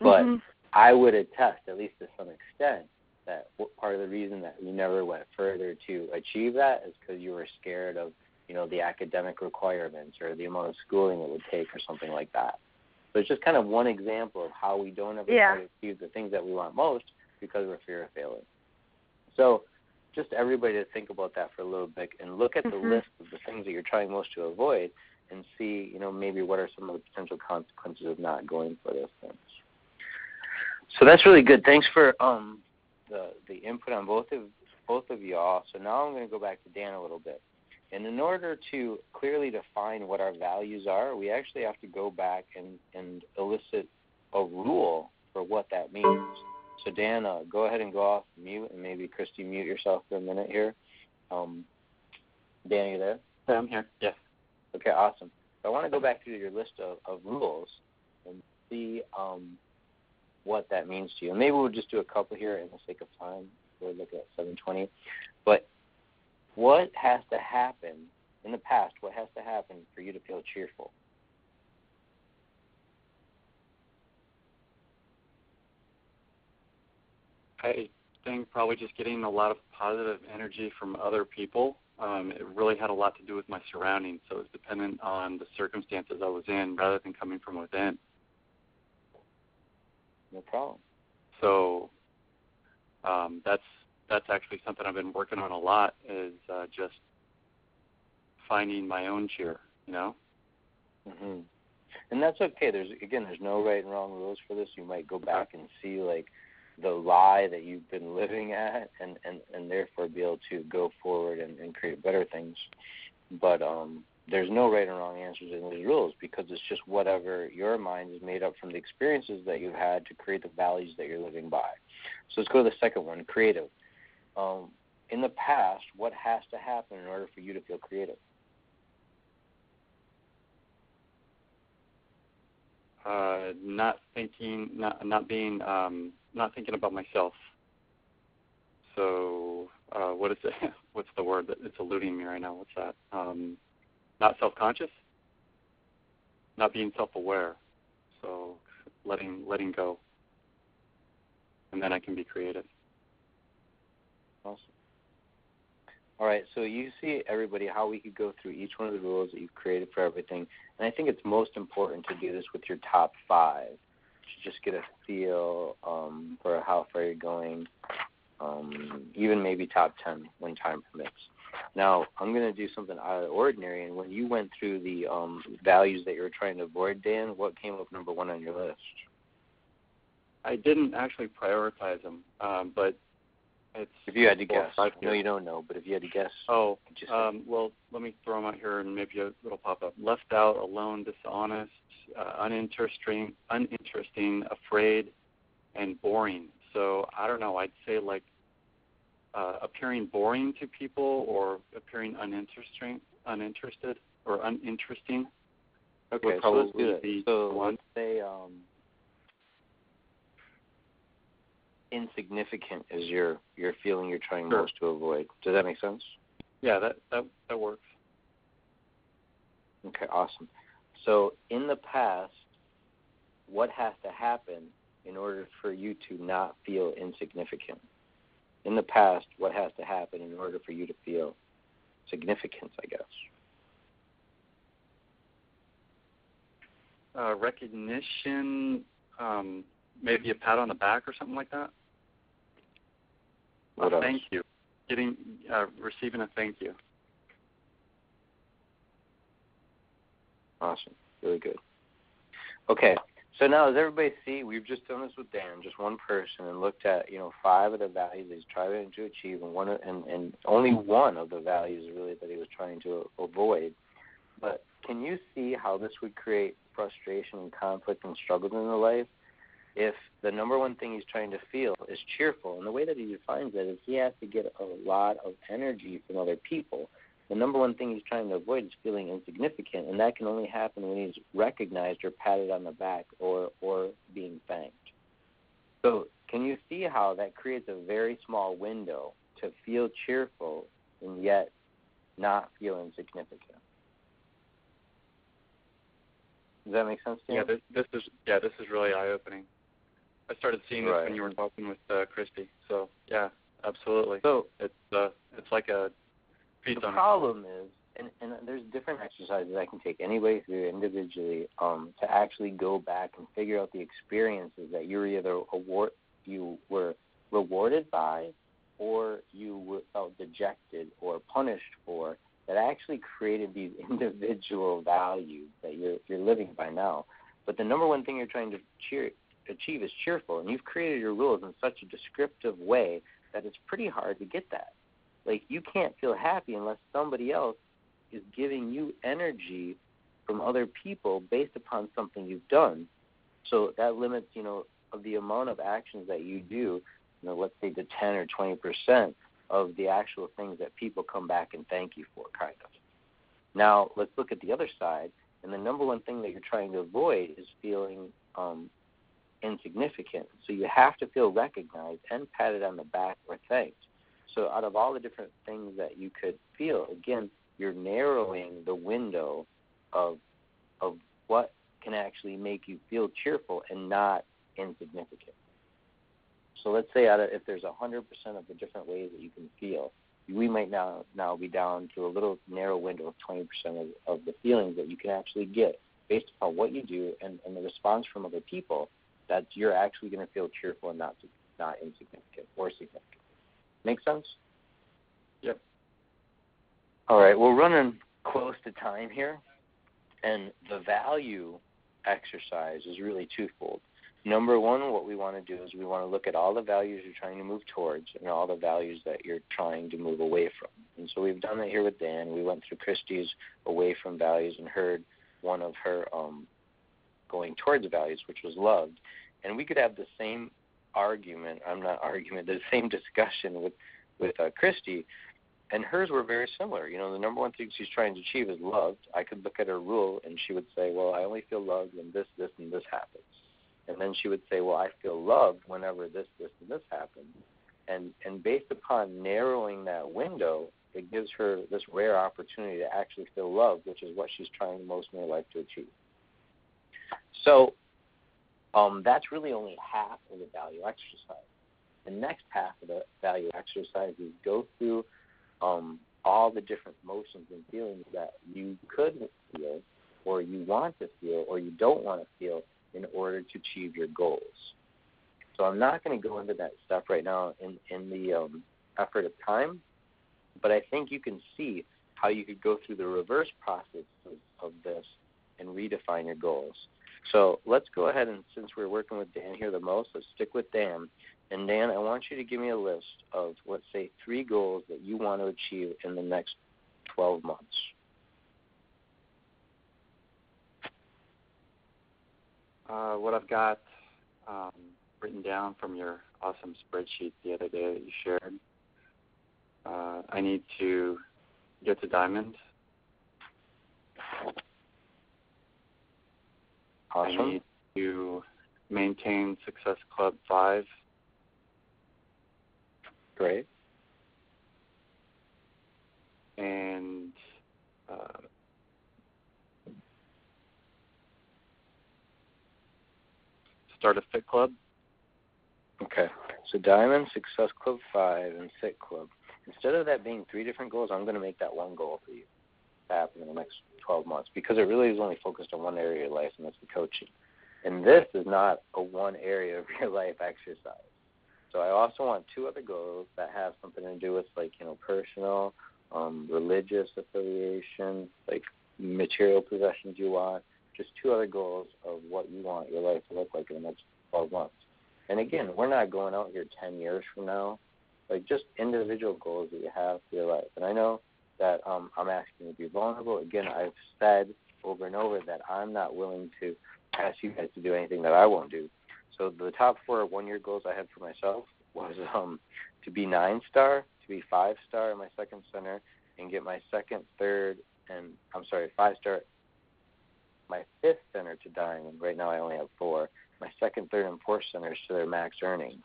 But I would attest, at least to some extent, that part of the reason that you never went further to achieve that is because you were scared of, you know, the academic requirements or the amount of schooling it would take or something like that. So it's just kind of one example of how we don't ever try to achieve the things that we want most because we're fear of failing. So just everybody to think about that for a little bit and look at the list of the things that you're trying most to avoid and see, you know, maybe what are some of the potential consequences of not going for those things. So that's really good. Thanks for the input on both of y'all. So now I'm going to go back to Dan a little bit. And in order to clearly define what our values are, we actually have to go back and elicit a rule for what that means. So, Dan, go ahead and go off mute, and maybe, Christy, mute yourself for a minute here. Dan, are you there? Yeah, I'm here. Yeah. Okay, awesome. So I want to go back through your list of rules and see what that means to you. And maybe we'll just do a couple here in the sake of time. We'll look at 7:20. But what has to happen in the past, what has to happen for you to feel cheerful? I think probably just getting a lot of positive energy from other people. It really had a lot to do with my surroundings, so it was dependent on the circumstances I was in rather than coming from within. No problem. So that's actually something I've been working on a lot is just finding my own cheer, you know? Mm-hmm. And that's okay. There's no right and wrong rules for this. You might go back and see, like, the lie that you've been living at, and therefore be able to go forward and create better things. But there's no right or wrong answers in these rules, because it's just whatever your mind is made up from the experiences that you've had to create the values that you're living by. So let's go to the second one, creative. In the past, what has to happen in order for you to feel creative? Not thinking about myself. So what is it? What's the word that it's eluding me right now? What's that? Not self-conscious. Not being self-aware. So letting go, and then I can be creative. Awesome. All right, so you see, everybody, how we could go through each one of the rules that you've created for everything. And I think it's most important to do this with your top five, to just get a feel for how far you're going, even maybe top 10 when time permits. Now, I'm going to do something out of the ordinary. And when you went through the values that you were trying to avoid, Dan, what came up number one on your list? I didn't actually prioritize them, but... If you had to guess. No, you don't know, but if you had to guess. Oh, well, let me throw them out here and maybe it'll pop up. Left out, alone, dishonest, uninteresting, afraid, and boring. So I don't know. I'd say like appearing boring to people or appearing uninteresting. Okay, so let's do that. So let's say insignificant is your feeling you're trying most to avoid. Does that make sense? Yeah, that works. Okay, awesome. So in the past, what has to happen in order for you to not feel insignificant? In the past, what has to happen in order for you to feel significant, I guess? Recognition, maybe a pat on the back or something like that. Well, thank you. Receiving a thank you. Awesome. Really good. Okay. So now, as everybody see, we've just done this with Dan, just one person, and looked at, five of the values he's trying to achieve, and only one of the values really that he was trying to avoid. But can you see how this would create frustration and conflict and struggle in the life? If the number one thing he's trying to feel is cheerful, and the way that he defines that is he has to get a lot of energy from other people. The number one thing he's trying to avoid is feeling insignificant, and that can only happen when he's recognized or patted on the back or being thanked. So can you see how that creates a very small window to feel cheerful and yet not feel insignificant? Does that make sense to you? Yeah, this is really eye-opening. I started seeing this when you were talking with Christy. So, yeah, absolutely. So it's like a piece on it. The problem is, and there's different exercises I can take anybody through individually to actually go back and figure out the experiences that you were either you were rewarded by or you felt dejected or punished for, that actually created these individual values that you're living by now. But the number one thing you're trying to achieve is cheerful, and you've created your rules in such a descriptive way that it's pretty hard to get that. Like, you can't feel happy unless somebody else is giving you energy from other people based upon something you've done. So that limits, the amount of actions that you do, let's say to 10 or 20%, of the actual things that people come back and thank you for, kind of. Now, let's look at the other side, and the number one thing that you're trying to avoid is feeling insignificant. So you have to feel recognized and patted on the back or thanked. So out of all the different things that you could feel, again, you're narrowing the window of what can actually make you feel cheerful and not insignificant. So let's say if there's 100% of the different ways that you can feel, we might now be down to a little narrow window of 20% of the feelings that you can actually get based upon what you do and the response from other people, that you're actually going to feel cheerful and not insignificant or significant. Make sense? Yep. All right. We're running close to time here, and the value exercise is really twofold. Number one, what we want to do is we want to look at all the values you're trying to move towards and all the values that you're trying to move away from. And so we've done that here with Dan. We went through Christy's away from values and heard one of her going towards values, which was love. And we could have the same discussion with Christy, and hers were very similar. You know, the number one thing she's trying to achieve is love. I could look at her rule, and she would say, well, I only feel loved when this, this, and this happens. And then she would say, well, I feel loved whenever this, this, and this happens. And based upon narrowing that window, it gives her this rare opportunity to actually feel loved, which is what she's trying most in her life to achieve. So that's really only half of the value exercise. The next half of the value exercise is go through all the different emotions and feelings that you couldn't feel or you want to feel or you don't want to feel in order to achieve your goals. So I'm not going to go into that stuff right now in the effort of time, but I think you can see how you could go through the reverse process of this and redefine your goals. So let's go ahead and, since we're working with Dan here the most, let's stick with Dan. And Dan, I want you to give me a list of, let's say, 3 goals that you want to achieve in the next 12 months. What I've got written down from your awesome spreadsheet the other day that you shared, I need to get to Diamond. Awesome. I need to maintain Success Club 5. Great. And start a Fit Club. Okay. So Diamond, Success Club 5, and Fit Club. Instead of that being 3 different goals, I'm going to make that one goal for you to happen in the next 12 months, because it really is only focused on one area of your life, and that's the coaching. And this is not a one area of your life exercise. So I also want 2 other goals that have something to do with, like, you know, personal, religious affiliation, like material possessions you want. Just 2 other goals of what you want your life to look like in the next 12 months. And again, we're not going out here 10 years from now. Like, just individual goals that you have for your life. And I know that I'm asking you to be vulnerable. Again, I've said over and over that I'm not willing to ask you guys to do anything that I won't do. So the top 4 one-year goals I had for myself was to be 9-star, to be 5-star in my second center, and get my 5-star, my 5th center to Diamond. Right now I only have 4. My 2nd, 3rd, and 4th centers to their max earnings.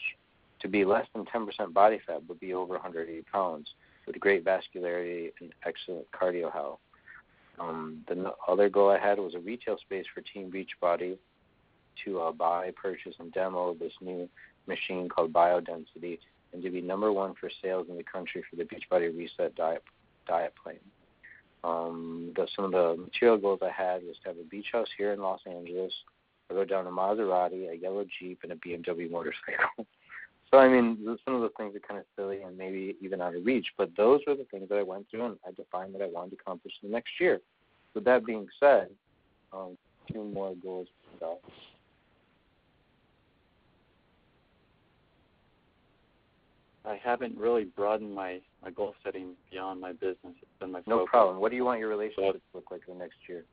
To be less than 10% body fat, but be over 180 pounds with great vascularity and excellent cardio health. The other goal I had was a retail space for Team Beachbody to buy, purchase, and demo this new machine called Biodensity, and to be number 1 for sales in the country for the Beachbody Reset diet plan. Some of the material goals I had was to have a beach house here in Los Angeles. I go down to Maserati, a yellow Jeep, and a BMW motorcycle. So, I mean, some of those things are kind of silly and maybe even out of reach, but those were the things that I went through and I defined that I wanted to accomplish in the next year. With that being said, 2 more goals. I haven't really broadened my goal setting beyond my business. It's been my focus. No problem. What do you want your relationships to look like in the next year?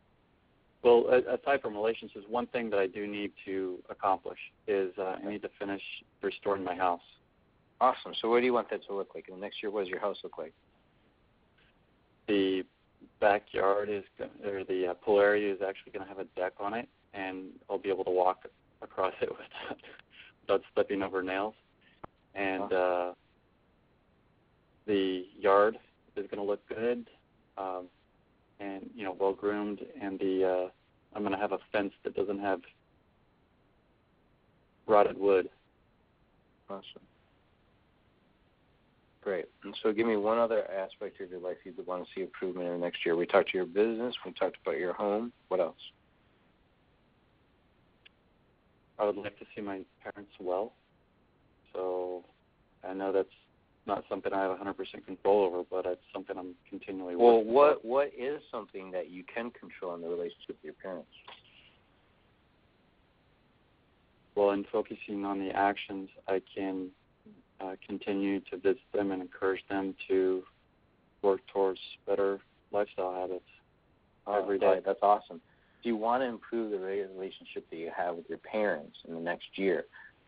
Well, aside from relationships, one thing that I do need to accomplish is I need to finish restoring my house. Awesome. So what do you want that to look like? And next year, what does your house look like? The backyard is, or the pool area is actually going to have a deck on it, and I'll be able to walk across it without stepping over nails. And the yard is going to look good. And, you know, well-groomed, and I'm going to have a fence that doesn't have rotted wood. Awesome. Great. And so give me one other aspect of your life you would want to see improvement in next year. We talked to your business. We talked about your home. What else? I would like to see my parents well. So I know that's not something I have 100% control over, but it's something I'm continually working on. Well, what is something that you can control in the relationship with your parents? well, in focusing on the actions, I can continue to visit them and encourage them to work towards better lifestyle habits every day. That's awesome. If you want to improve the relationship that you have with your parents in the next year,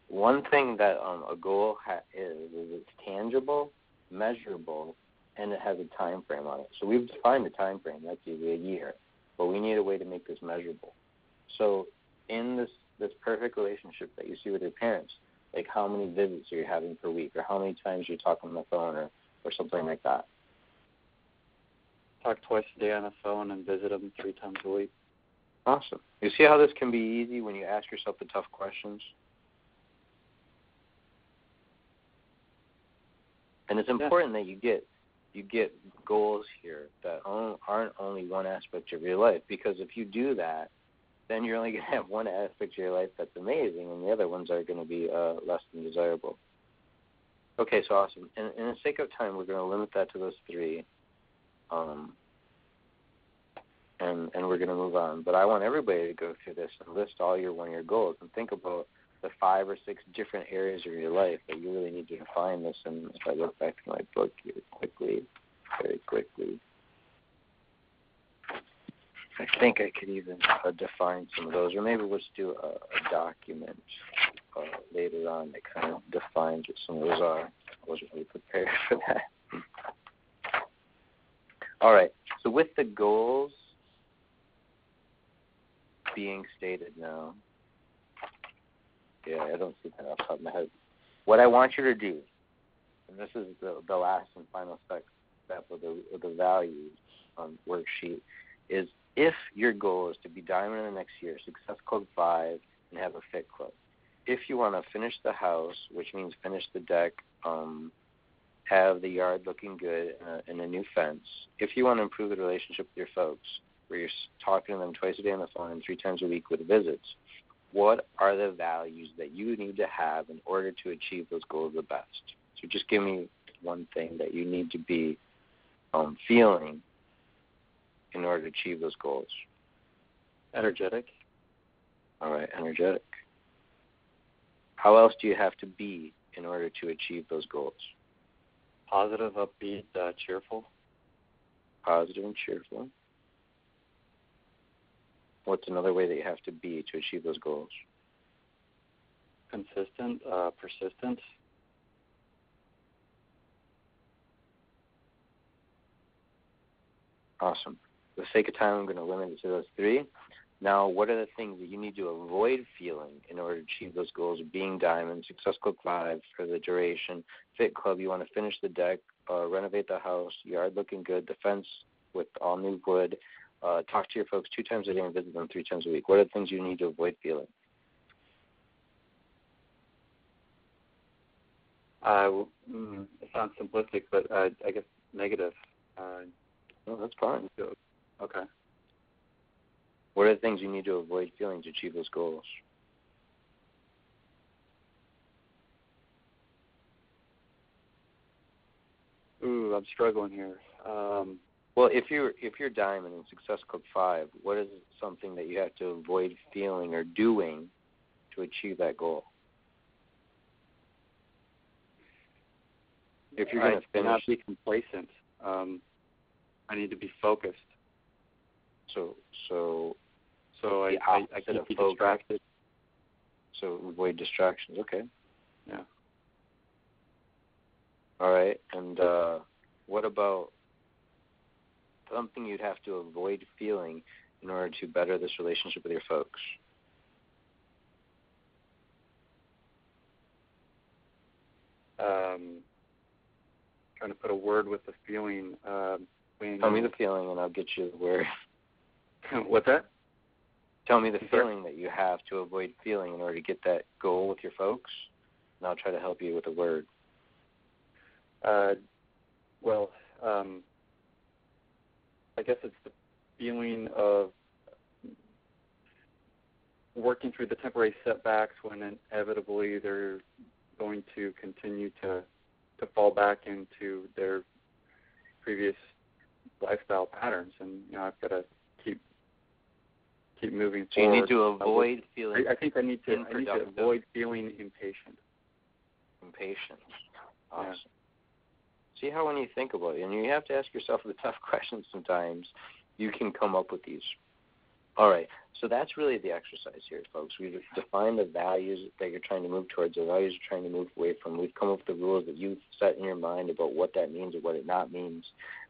one thing that a goal is it's tangible, measurable, and it has a time frame on it. So we've defined the time frame. That's usually a year. But we need a way to make this measurable. So in this perfect relationship that you see with your parents, like how many visits are you having per week, or how many times you talk on the phone, or something like that? Talk twice a day on the phone and visit them 3 times a week. Awesome. You see how this can be easy when you ask yourself the tough questions? And it's important that you get goals here that aren't only one aspect of your life, because if you do that, then you're only going to have one aspect of your life that's amazing, and the other ones are going to be less than desirable. Okay, so awesome. And in the sake of time, we're going to limit that to those 3, and we're going to move on. But I want everybody to go through this and list all your one-year goals and think about the 5 or 6 different areas of your life that you really need to define this. And if I look back to my book here very quickly, I think I could even define some of those, or maybe we'll just do a document later on that kind of defines what some of those are. I wasn't really prepared for that. All right, so with the goals being stated now, yeah, I don't see that off the top of my head. What I want you to do, and this is the last and final step of the values worksheet, is if your goal is to be Diamond in the next year, Success Club 5, and have a Fit Club, if you want to finish the house, which means finish the deck, have the yard looking good, and a new fence, if you want to improve the relationship with your folks, where you're talking to them twice a day on the phone and 3 times a week with visits, what are the values that you need to have in order to achieve those goals the best? So just give me one thing that you need to be feeling in order to achieve those goals. Energetic. All right, energetic. How else do you have to be in order to achieve those goals? Positive, upbeat, cheerful. Positive and cheerful. What's another way that you have to be to achieve those goals? Consistent, persistent. Awesome. For the sake of time, I'm going to limit it to those 3. Now, what are the things that you need to avoid feeling in order to achieve those goals of being Diamond, Success Club 5 for the duration, Fit Club, you want to finish the deck, renovate the house, yard looking good, the fence with all new wood, talk to your folks 2 times a day and visit them 3 times a week. What are the things you need to avoid feeling? It sounds simplistic, but I guess negative. No, that's fine. Okay. What are the things you need to avoid feeling to achieve those goals? Ooh, I'm struggling here. Well, if you're Diamond in Success Club 5, what is something that you have to avoid feeling or doing to achieve that goal? If you're going to finish, not be complacent. I need to be focused. So I can't be distracted. So avoid distractions. Okay. Yeah. All right. And what about something you'd have to avoid feeling in order to better this relationship with your folks? Trying to put a word with the feeling. Tell me the feeling and I'll get you the word. What's that? Tell me the feeling that you have to avoid feeling in order to get that goal with your folks, and I'll try to help you with a word. I guess it's the feeling of working through the temporary setbacks when inevitably they're going to continue to fall back into their previous lifestyle patterns, and I've got to keep moving forward. You need to avoid feeling. I think I need to avoid feeling impatient. Impatient. Awesome. Yeah. See how when you think about it, and you have to ask yourself the tough questions sometimes, you can come up with these. All right, so that's really the exercise here, folks. We've defined the values that you're trying to move towards, the values you're trying to move away from. We've come up with the rules that you've set in your mind about what that means and what it not means.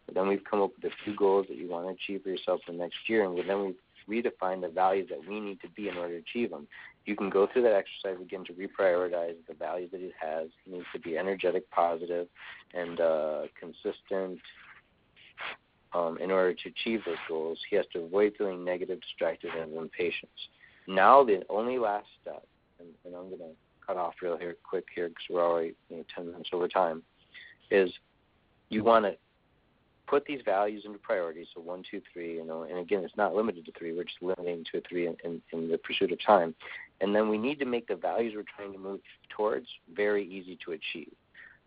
But then we've come up with a few goals that you want to achieve for yourself for next year, and then we've redefined the values that we need to be in order to achieve them. You can go through that exercise again to reprioritize the values that it has. It needs to be energetic, positive, and consistent. In order to achieve those goals, he has to avoid feeling negative, distracted, and impatience. Now the only last step, and I'm going to cut off real here quick here because we're already 10 minutes over time, is you want to put these values into priority. So 1, 2, 3, and again, it's not limited to 3. We're just limiting to 3 in the pursuit of time. And then we need to make the values we're trying to move towards very easy to achieve.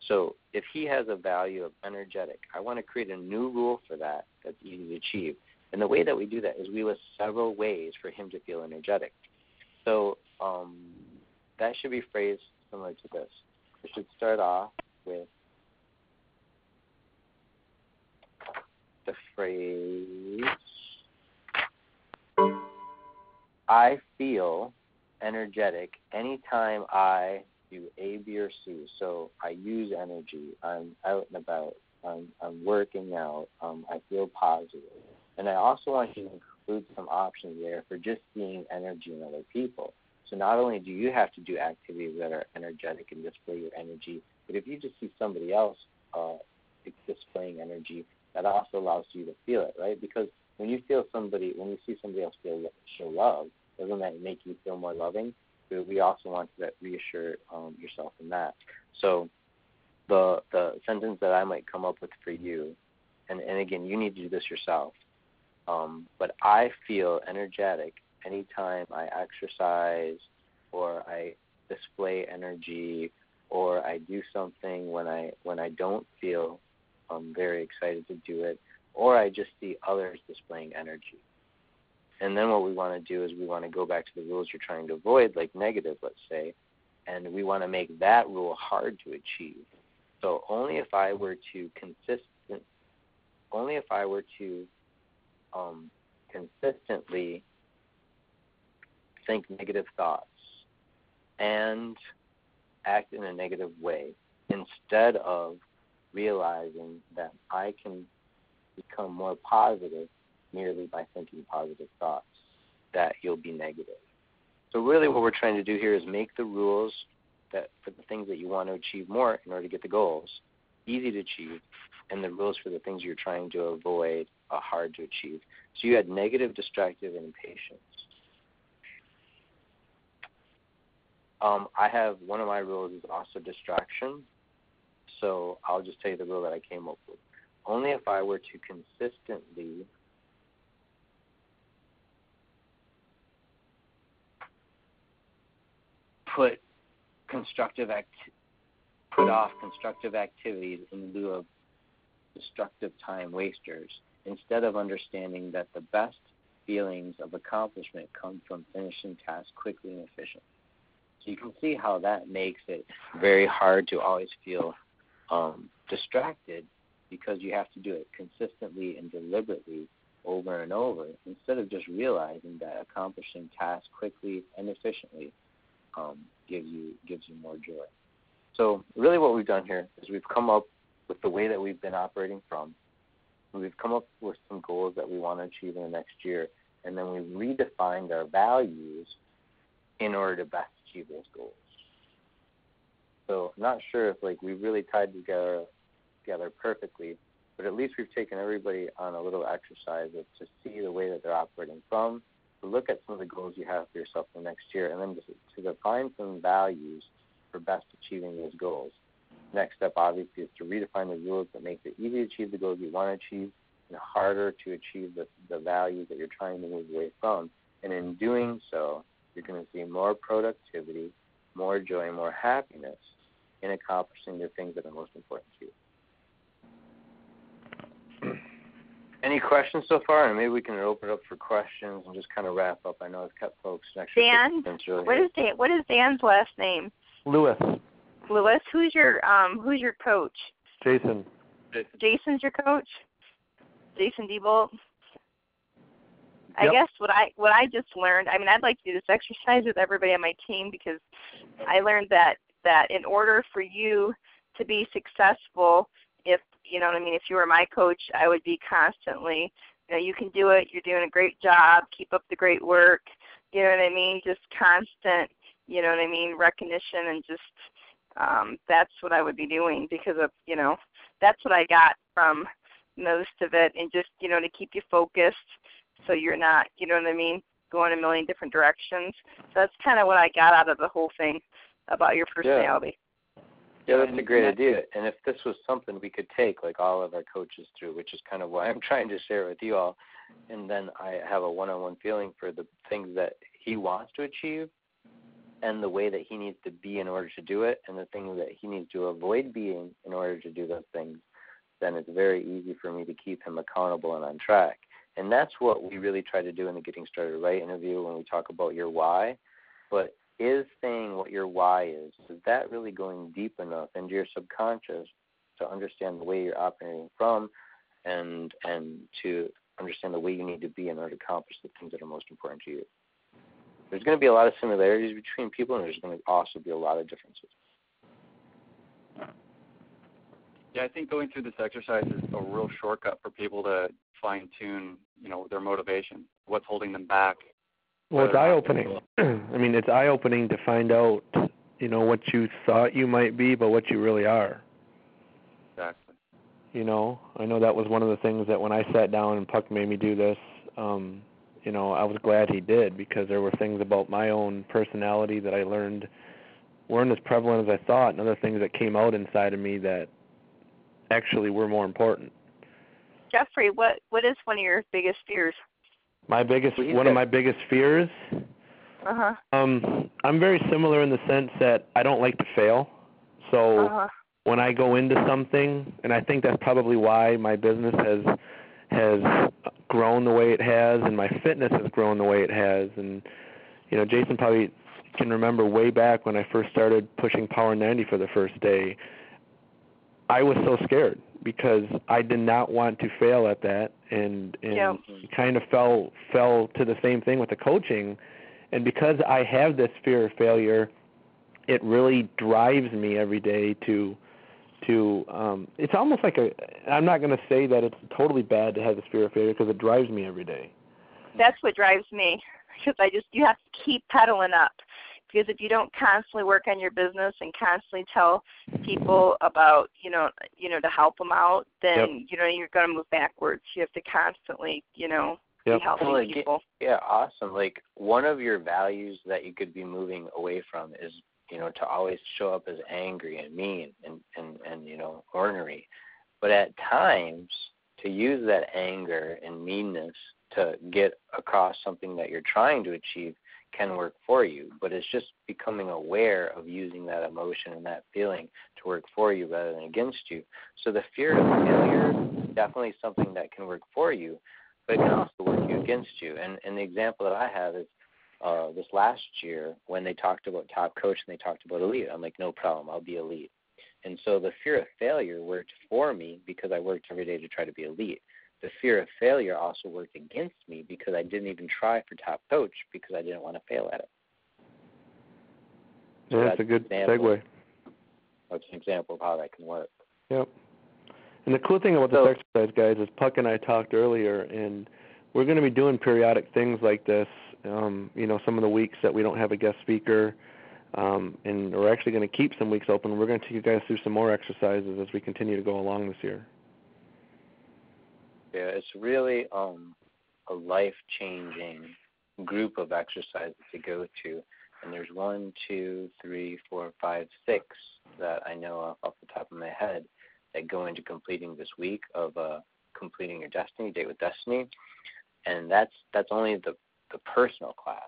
So if he has a value of energetic, I want to create a new rule for that that's easy to achieve. And the way that we do that is we list several ways for him to feel energetic. So that should be phrased similar to this. It should start off with the phrase, I feel energetic anytime I do A, B, or C. So I use energy. I'm out and about. I'm working out. I feel positive. And I also want you to include some options there for just seeing energy in other people. So not only do you have to do activities that are energetic and display your energy, but if you just see somebody else displaying energy, that also allows you to feel it, right? Because when you see somebody else show love, doesn't that make you feel more loving? We also want to reassure yourself in that. So the sentence that I might come up with for you, and again, you need to do this yourself, but I feel energetic anytime I exercise or I display energy or I do something when I don't feel very excited to do it, or I just see others displaying energy. And then what we want to do is we want to go back to the rules you're trying to avoid, like negative, let's say, and we want to make that rule hard to achieve. So only if I were to consistently think negative thoughts and act in a negative way, instead of realizing that I can become more positive merely by thinking positive thoughts, that you'll be negative. So really what we're trying to do here is make the rules that for the things that you want to achieve more in order to get the goals easy to achieve, and the rules for the things you're trying to avoid are hard to achieve. So you had negative, distractive, and impatience. I have one of my rules is also distraction. So I'll just tell you the rule that I came up with. Only if I were to consistently put off constructive activities in lieu of destructive time wasters, instead of understanding that the best feelings of accomplishment come from finishing tasks quickly and efficiently. So you can see how that makes it very hard to always feel distracted, because you have to do it consistently and deliberately over and over, instead of just realizing that accomplishing tasks quickly and efficiently gives you more joy. So really what we've done here is we've come up with the way that we've been operating from. We've come up with some goals that we want to achieve in the next year, and then we redefined our values in order to best achieve those goals. So I'm not sure if we really tied together perfectly, but at least we've taken everybody on a little exercise of to see the way that they're operating from, look at some of the goals you have for yourself for next year, and then just to define some values for best achieving those goals. Next step, obviously, is to redefine the rules that make it easy to achieve the goals you want to achieve and harder to achieve the values that you're trying to move away from. And in doing so, you're going to see more productivity, more joy, and more happiness in accomplishing the things that are most important to you. Any questions so far? And maybe we can open it up for questions and just kind of wrap up. I know I've kept folks an extra Dan, what is Dan's last name? Lewis. Lewis, who's your coach? Jason. Jason's your coach? Jason Diebold? Yep. I guess what I just learned, I mean, I'd like to do this exercise with everybody on my team, because I learned that in order for you to be successful, if you know what I mean, if you were my coach, I would be constantly, you know, you can do it, you're doing a great job, keep up the great work, you know what I mean, just constant, you know what I mean, recognition, and just that's what I would be doing, because of, you know, that's what I got from most of it, and just, you know, to keep you focused, so you're not, you know what I mean, going a million different directions. So that's kind of what I got out of the whole thing about your personality. Yeah, that's a great idea. And if this was something we could take, like, all of our coaches through, which is kind of why I'm trying to share with you all, and then I have a one-on-one feeling for the things that he wants to achieve and the way that he needs to be in order to do it, and the things that he needs to avoid being in order to do those things, then it's very easy for me to keep him accountable and on track. And that's what we really try to do in the Getting Started Right interview when we talk about your why. But is saying what your why is that really going deep enough into your subconscious to understand the way you're operating from, and to understand the way you need to be in order to accomplish the things that are most important to you? There's going to be a lot of similarities between people, and there's going to also be a lot of differences. Yeah, I think going through this exercise is a real shortcut for people to fine-tune, you know, their motivation, what's holding them back. Well, it's eye-opening. I mean, it's eye-opening to find out, you know, what you thought you might be, but what you really are. Exactly. You know, I know that was one of the things that when I sat down and Puck made me do this, you know, I was glad he did, because there were things about my own personality that I learned weren't as prevalent as I thought, and other things that came out inside of me that actually were more important. Jeffrey, what is one of your biggest fears? One of my biggest fears. Uh-huh. I'm very similar in the sense that I don't like to fail. So when I go into something, and I think that's probably why my business has grown the way it has, and my fitness has grown the way it has. And you know, Jason probably can remember way back when I first started pushing Power 90 for the first day. I was so scared, because I did not want to fail at that, and kind of fell to the same thing with the coaching. And because I have this fear of failure, it really drives me every day to it's almost like I'm not going to say that it's totally bad to have this fear of failure, because it drives me every day. That's what drives me, because you have to keep pedaling up. Because if you don't constantly work on your business and constantly tell people about, you know, to help them out, then, you know, you're going to move backwards. You have to constantly, you know, be helping people. Yeah, awesome. Like, one of your values that you could be moving away from is, you know, to always show up as angry and mean and you know, ornery. But at times, to use that anger and meanness to get across something that you're trying to achieve can work for you, but it's just becoming aware of using that emotion and that feeling to work for you rather than against you. So the fear of failure is definitely something that can work for you, but it can also work you against you. And the example that I have is this last year when they talked about Top Coach and they talked about Elite. I'm like, no problem, I'll be Elite. And so the fear of failure worked for me because I worked every day to try to be Elite. The fear of failure also worked against me because I didn't even try for Top Coach because I didn't want to fail at it. So yeah, that's a good segue. That's an example of how that can work. Yep. And the cool thing about this exercise, guys, is Puck and I talked earlier, and we're going to be doing periodic things like this, you know, some of the weeks that we don't have a guest speaker, and we're actually going to keep some weeks open. We're going to take you guys through some more exercises as we continue to go along this year. Yeah, it's really a life-changing group of exercises to go to. And there's 1, 2, 3, 4, 5, 6 that I know off the top of my head that go into completing this week of completing your destiny, Date with Destiny. And that's only the personal class.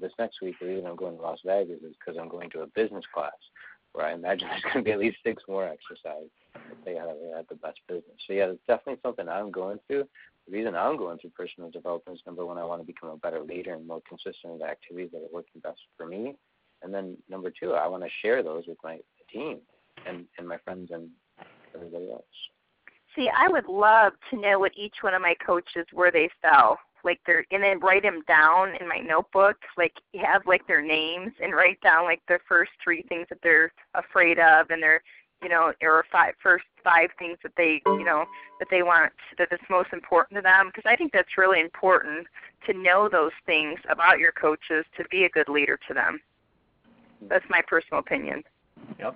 This next week, the reason I'm going to Las Vegas is because I'm going to a business class. where I imagine there's going to be at least 6 more exercises if they have the best business. So, yeah, it's definitely something I'm going through. The reason I'm going through personal development is, number one, I want to become a better leader and more consistent in the activities that are working best for me. And then, number two, I want to share those with my team and my friends and everybody else. See, I would love to know what each one of my coaches, where they fell. Like, and then write them down in my notebook, like have like their names and write down like their first 3 things that they're afraid of and their, you know, or first five things that they, you know, that they want, that is most important to them. Because I think that's really important to know those things about your coaches to be a good leader to them. That's my personal opinion. Yep.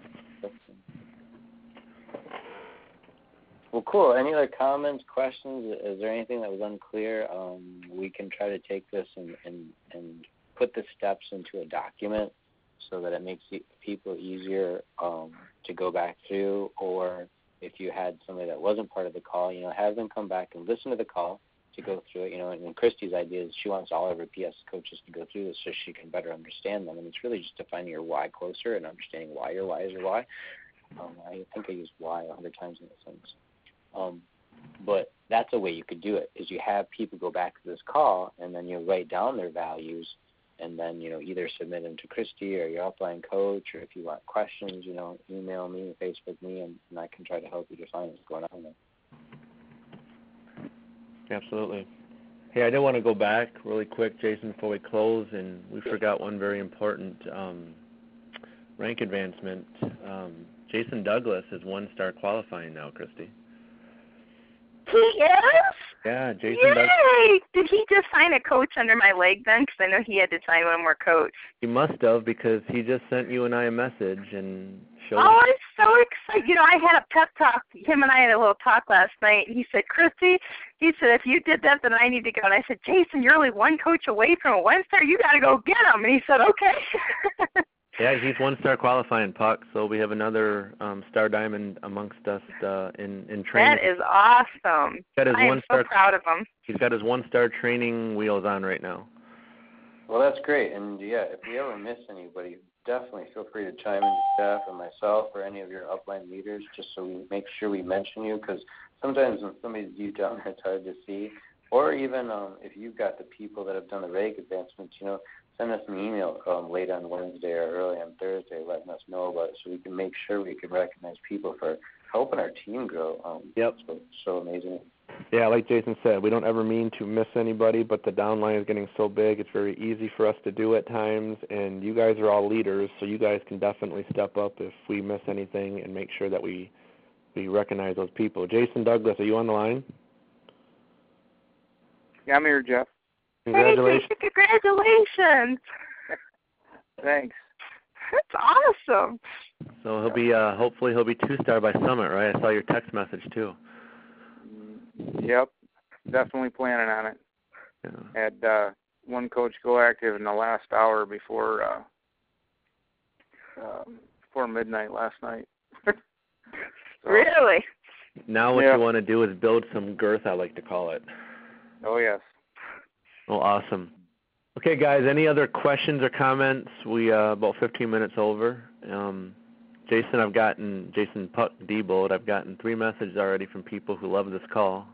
Well, cool. Any other comments, questions? Is there anything that was unclear? We can try to take this and put the steps into a document so that it makes people easier to go back through. Or if you had somebody that wasn't part of the call, you know, have them come back and listen to the call to go through it. You know, and Christy's idea is she wants all of her PS coaches to go through this so she can better understand them. And it's really just defining your why closer and understanding why your why is your why. I think I used why 100 times in this sentence. But that's a way you could do it, is you have people go back to this call and then you write down their values and then, you know, either submit them to Christy or your upline coach, or if you want questions, you know, email me, Facebook me, and I can try to help you define what's going on there. Absolutely. Hey, I did want to go back really quick, Jason, before we close, and we forgot one very important rank advancement. Jason Douglas is 1-star qualifying now, Christy. He is? Yeah, Jason Douglas. Yay! Did he just sign a coach under my leg then? Because I know he had to sign one more coach. He must have, because he just sent you and I a message and showed. Oh, I'm so excited. You know, I had a pep talk. Him and I had a little talk last night. And he said, Christy, he said, if you did that, then I need to go. And I said, Jason, you're only 1 coach away from a 1-star. You got to go get him. And he said, okay. Yeah, he's 1-star qualifying puck, so we have another star diamond amongst us in training. That is awesome. I am so proud of him. He's got his 1-star training wheels on right now. Well, that's great. And, yeah, if we ever miss anybody, definitely feel free to chime in to staff or myself or any of your upline leaders just so we make sure we mention you, because sometimes when somebody's deep down there, it's hard to see. Or even if you've got the people that have done the rank advancements, you know, send us an email late on Wednesday or early on Thursday letting us know about it so we can make sure we can recognize people for helping our team grow. Yep. So amazing. Yeah, like Jason said, we don't ever mean to miss anybody, but the downline is getting so big, it's very easy for us to do at times, and you guys are all leaders, so you guys can definitely step up if we miss anything and make sure that we recognize those people. Jason Douglas, are you on the line? Yeah, I'm here, Jeff. Congratulations. Hey, congratulations. Thanks. That's awesome. So he'll be, hopefully he'll be 2-star by Summit, right? I saw your text message, too. Yep. Definitely planning on it. Yeah. Had 1 coach go active in the last hour before midnight last night. So, really? Now what you want to do is build some girth, I like to call it. Oh, yes. Oh, awesome. Okay, guys, any other questions or comments? We about 15 minutes over. Jason Puck Diebold, I've gotten 3 messages already from people who love this call.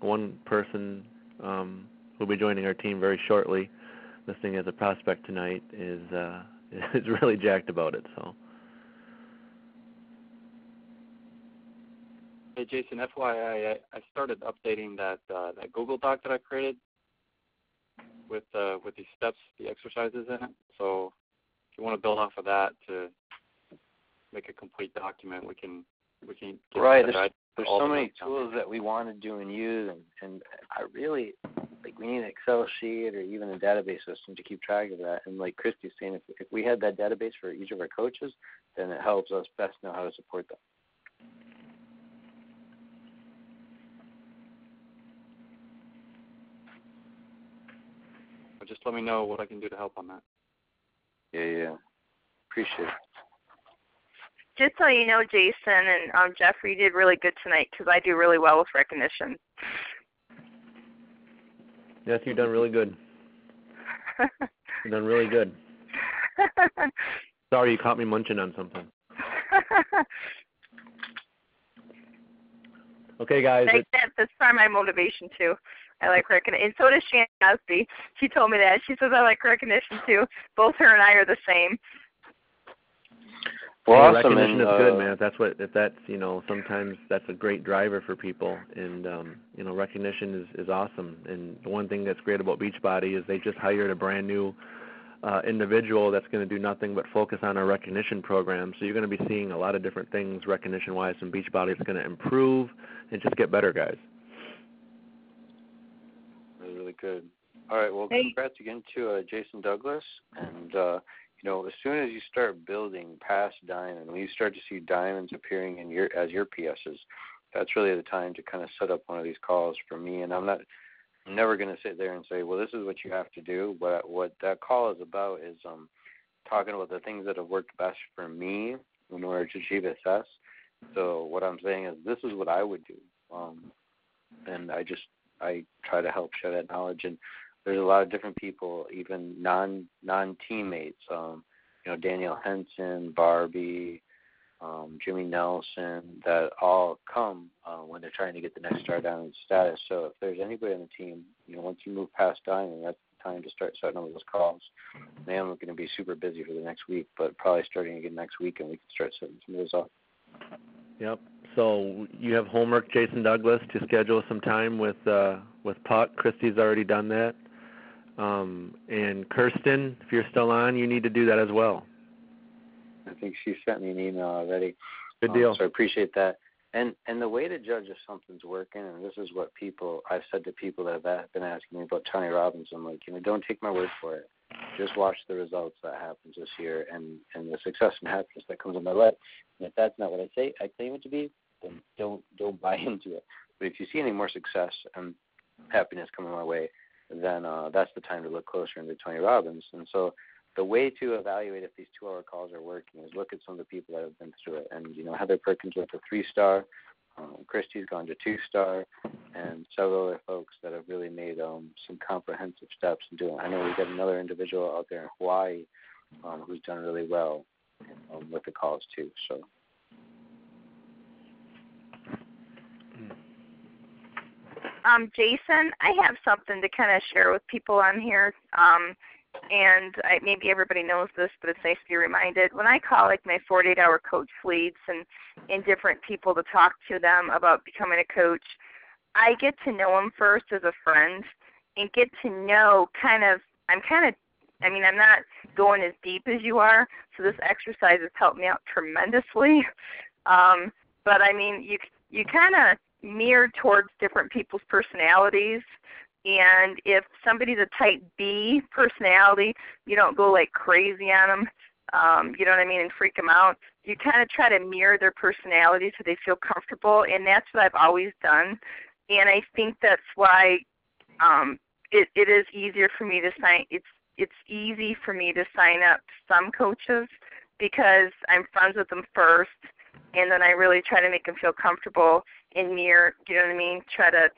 1 person who will be joining our team very shortly, listening as a prospect tonight, is really jacked about it. So. Hey, Jason, FYI, I started updating that Google Doc that I created with these steps, the exercises in it. So if you want to build off of that to make a complete document, we can get right. There's so many tools that we want to do and use, and I really like we need an Excel sheet or even a database system to keep track of that. And like Christy's saying, if we had that database for each of our coaches, then it helps us best know how to support them. Just let me know what I can do to help on that. Yeah. Appreciate it. Just so you know, Jason and Jeffrey did really good tonight because I do really well with recognition. Yes, you've done really good. Sorry, you caught me munching on something. Okay, guys. That's my motivation, too. I like her. And so does Shannon Osby. She told me that. She says, I like recognition, too. Both her and I are the same. Well, awesome. Recognition is good, man. If that's sometimes that's a great driver for people, and recognition is awesome. And the one thing that's great about Beachbody is they just hired a brand new individual that's going to do nothing but focus on our recognition program. So you're going to be seeing a lot of different things recognition-wise from Beachbody. It's going to improve and just get better, guys. Really good. All right. Well, congrats again to Jason Douglas and. As soon as you start building past diamond, when you start to see diamonds appearing in your PSs, that's really the time to kind of set up one of these calls for me. And I'm never going to sit there and say, well, this is what you have to do. But what that call is about is talking about the things that have worked best for me in order to achieve success. So what I'm saying is this is what I would do. And I try to help share that knowledge. And there's a lot of different people, even non-teammates, Daniel Henson, Barbie, Jimmy Nelson, that all come when they're trying to get the next star diamond status. So if there's anybody on the team, once you move past diamond, that's the time to start setting up those calls. Man, we're going to be super busy for the next week, but probably starting again next week, and we can start setting some of those up. Yep. So you have homework, Jason Douglas, to schedule some time with Puck. Christy's already done that. And Kirsten, if you're still on, you need to do that as well. I think she sent me an email already. Good deal. So I appreciate that. And the way to judge if something's working, and this is what I've said to people that have been asking me about Tony Robbins, I'm like, don't take my word for it. Just watch the results that happens this year and the success and happiness that comes in my life. And if that's not what I claim it to be, then don't buy into it. But if you see any more success and happiness coming my way, then that's the time to look closer into Tony Robbins. And so the way to evaluate if these 2-hour calls are working is look at some of the people that have been through it. And, Heather Perkins with a 3-star, Christy's gone to 2-star, and several other folks that have really made some comprehensive steps in doing it. I know we've got another individual out there in Hawaii who's done really well with the calls, too. So. Jason, I have something to kind of share with people on here, and maybe everybody knows this, but it's nice to be reminded. When I call my 48-hour coach leads and different people to talk to them about becoming a coach, I get to know them first as a friend and get to know I'm not going as deep as you are, so this exercise has helped me out tremendously. But, you kind of mirror towards different people's personalities. And if somebody's a type B personality, you don't go like crazy on them, and freak them out. You kind of try to mirror their personality so they feel comfortable, and that's what I've always done. And I think that's why it is easier for me to sign. It's easy for me to sign up some coaches because I'm friends with them first, and then I really try to make them feel comfortable and mirror. Try to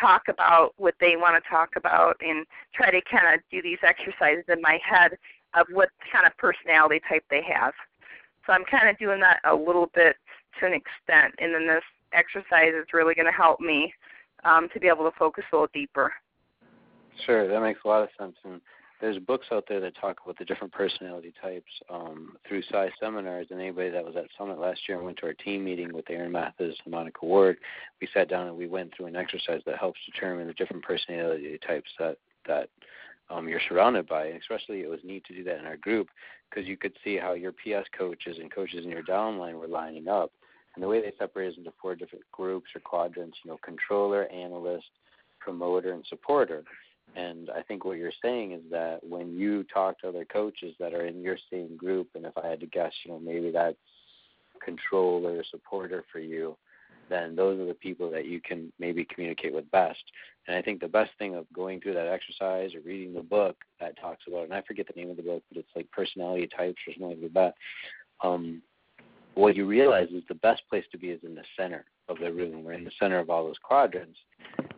talk about what they want to talk about and try to kind of do these exercises in my head of what kind of personality type they have. So I'm kind of doing that a little bit to an extent, and then this exercise is really going to help me to be able to focus a little deeper. Sure, that makes a lot of sense. And there's books out there that talk about the different personality types through Psy seminars, and anybody that was at Summit last year and went to our team meeting with Aaron Mathis and Monica Ward, we sat down and we went through an exercise that helps determine the different personality types that you're surrounded by. And especially it was neat to do that in our group because you could see how your PS coaches and coaches in your downline were lining up. And the way they separated into 4 different groups or quadrants, controller, analyst, promoter, and supporter. And I think what you're saying is that when you talk to other coaches that are in your same group, and if I had to guess, maybe that's controller, supporter for you, then those are the people that you can maybe communicate with best. And I think the best thing of going through that exercise or reading the book that talks about, and I forget the name of the book, but it's like personality types or something like that, what you realize is the best place to be is in the center of the room. We're in the center of all those quadrants.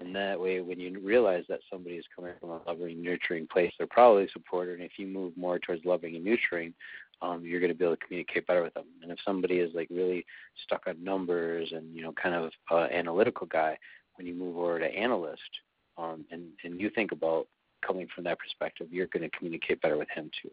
And that way, when you realize that somebody is coming from a loving, nurturing place, they're probably a supporter. And if you move more towards loving and nurturing, you're going to be able to communicate better with them. And if somebody is like really stuck on numbers and, you know, kind of analytical guy, when you move over to analyst and you think about coming from that perspective, you're going to communicate better with him too.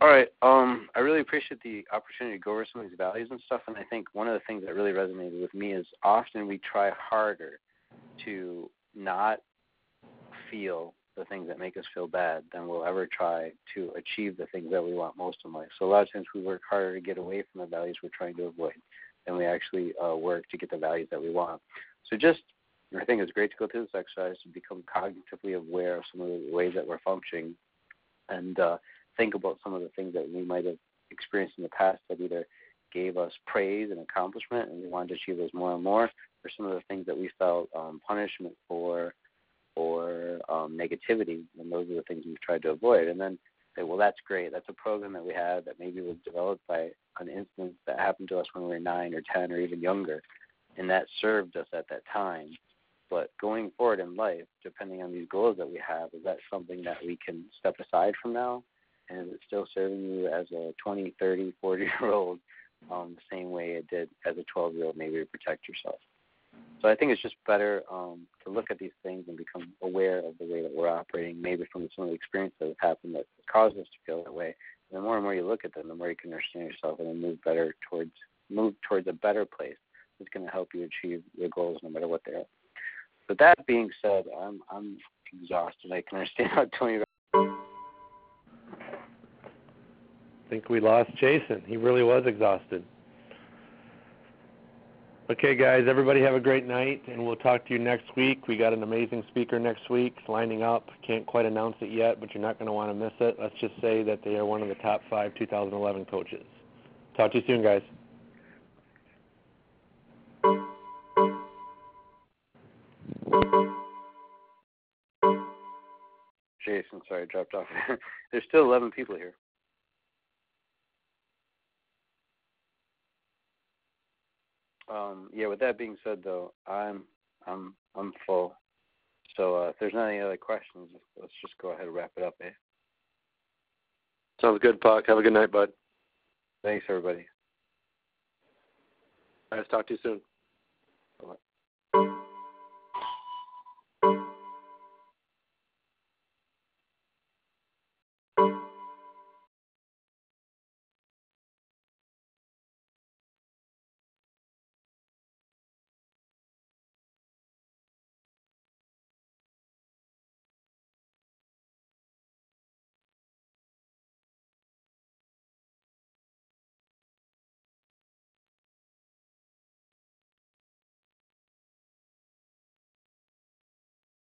All right. I really appreciate the opportunity to go over some of these values and stuff. And I think one of the things that really resonated with me is often we try harder to not feel the things that make us feel bad than we'll ever try to achieve the things that we want most in life. So a lot of times we work harder to get away from the values we're trying to avoid than we actually work to get the values that we want. So just, I think it's great to go through this exercise to become cognitively aware of some of the ways that we're functioning and think about some of the things that we might have experienced in the past that either gave us praise and accomplishment and we wanted to achieve those more and more, or some of the things that we felt punishment for or negativity, and those are the things we've tried to avoid. And then say, well, that's great. That's a program that we had that maybe was developed by an instance that happened to us when we were 9 or 10 or even younger, and that served us at that time. But going forward in life, depending on these goals that we have, is that something that we can step aside from now? And is it still serving you as a 20, 30, 40-year-old the same way it did as a 12-year-old, maybe to protect yourself? So I think it's just better to look at these things and become aware of the way that we're operating, maybe from some of the experiences that have happened that caused us to feel that way. And the more and more you look at them, the more you can understand yourself and then move towards a better place that's going to help you achieve your goals no matter what they are. But that being said, I'm exhausted. I can understand how Tony... I think we lost Jason. He really was exhausted. Okay, guys, everybody have a great night, and we'll talk to you next week. We got an amazing speaker next week lining up. Can't quite announce it yet, but you're not going to want to miss it. Let's just say that they are one of the top 5 2011 coaches. Talk to you soon, guys. Jason, sorry, I dropped off. There's still 11 people here. Yeah, with that being said, though, I'm full. So if there's not any other questions, let's just go ahead and wrap it up, eh? Sounds good, Puck. Have a good night, bud. Thanks, everybody. All right, talk to you soon.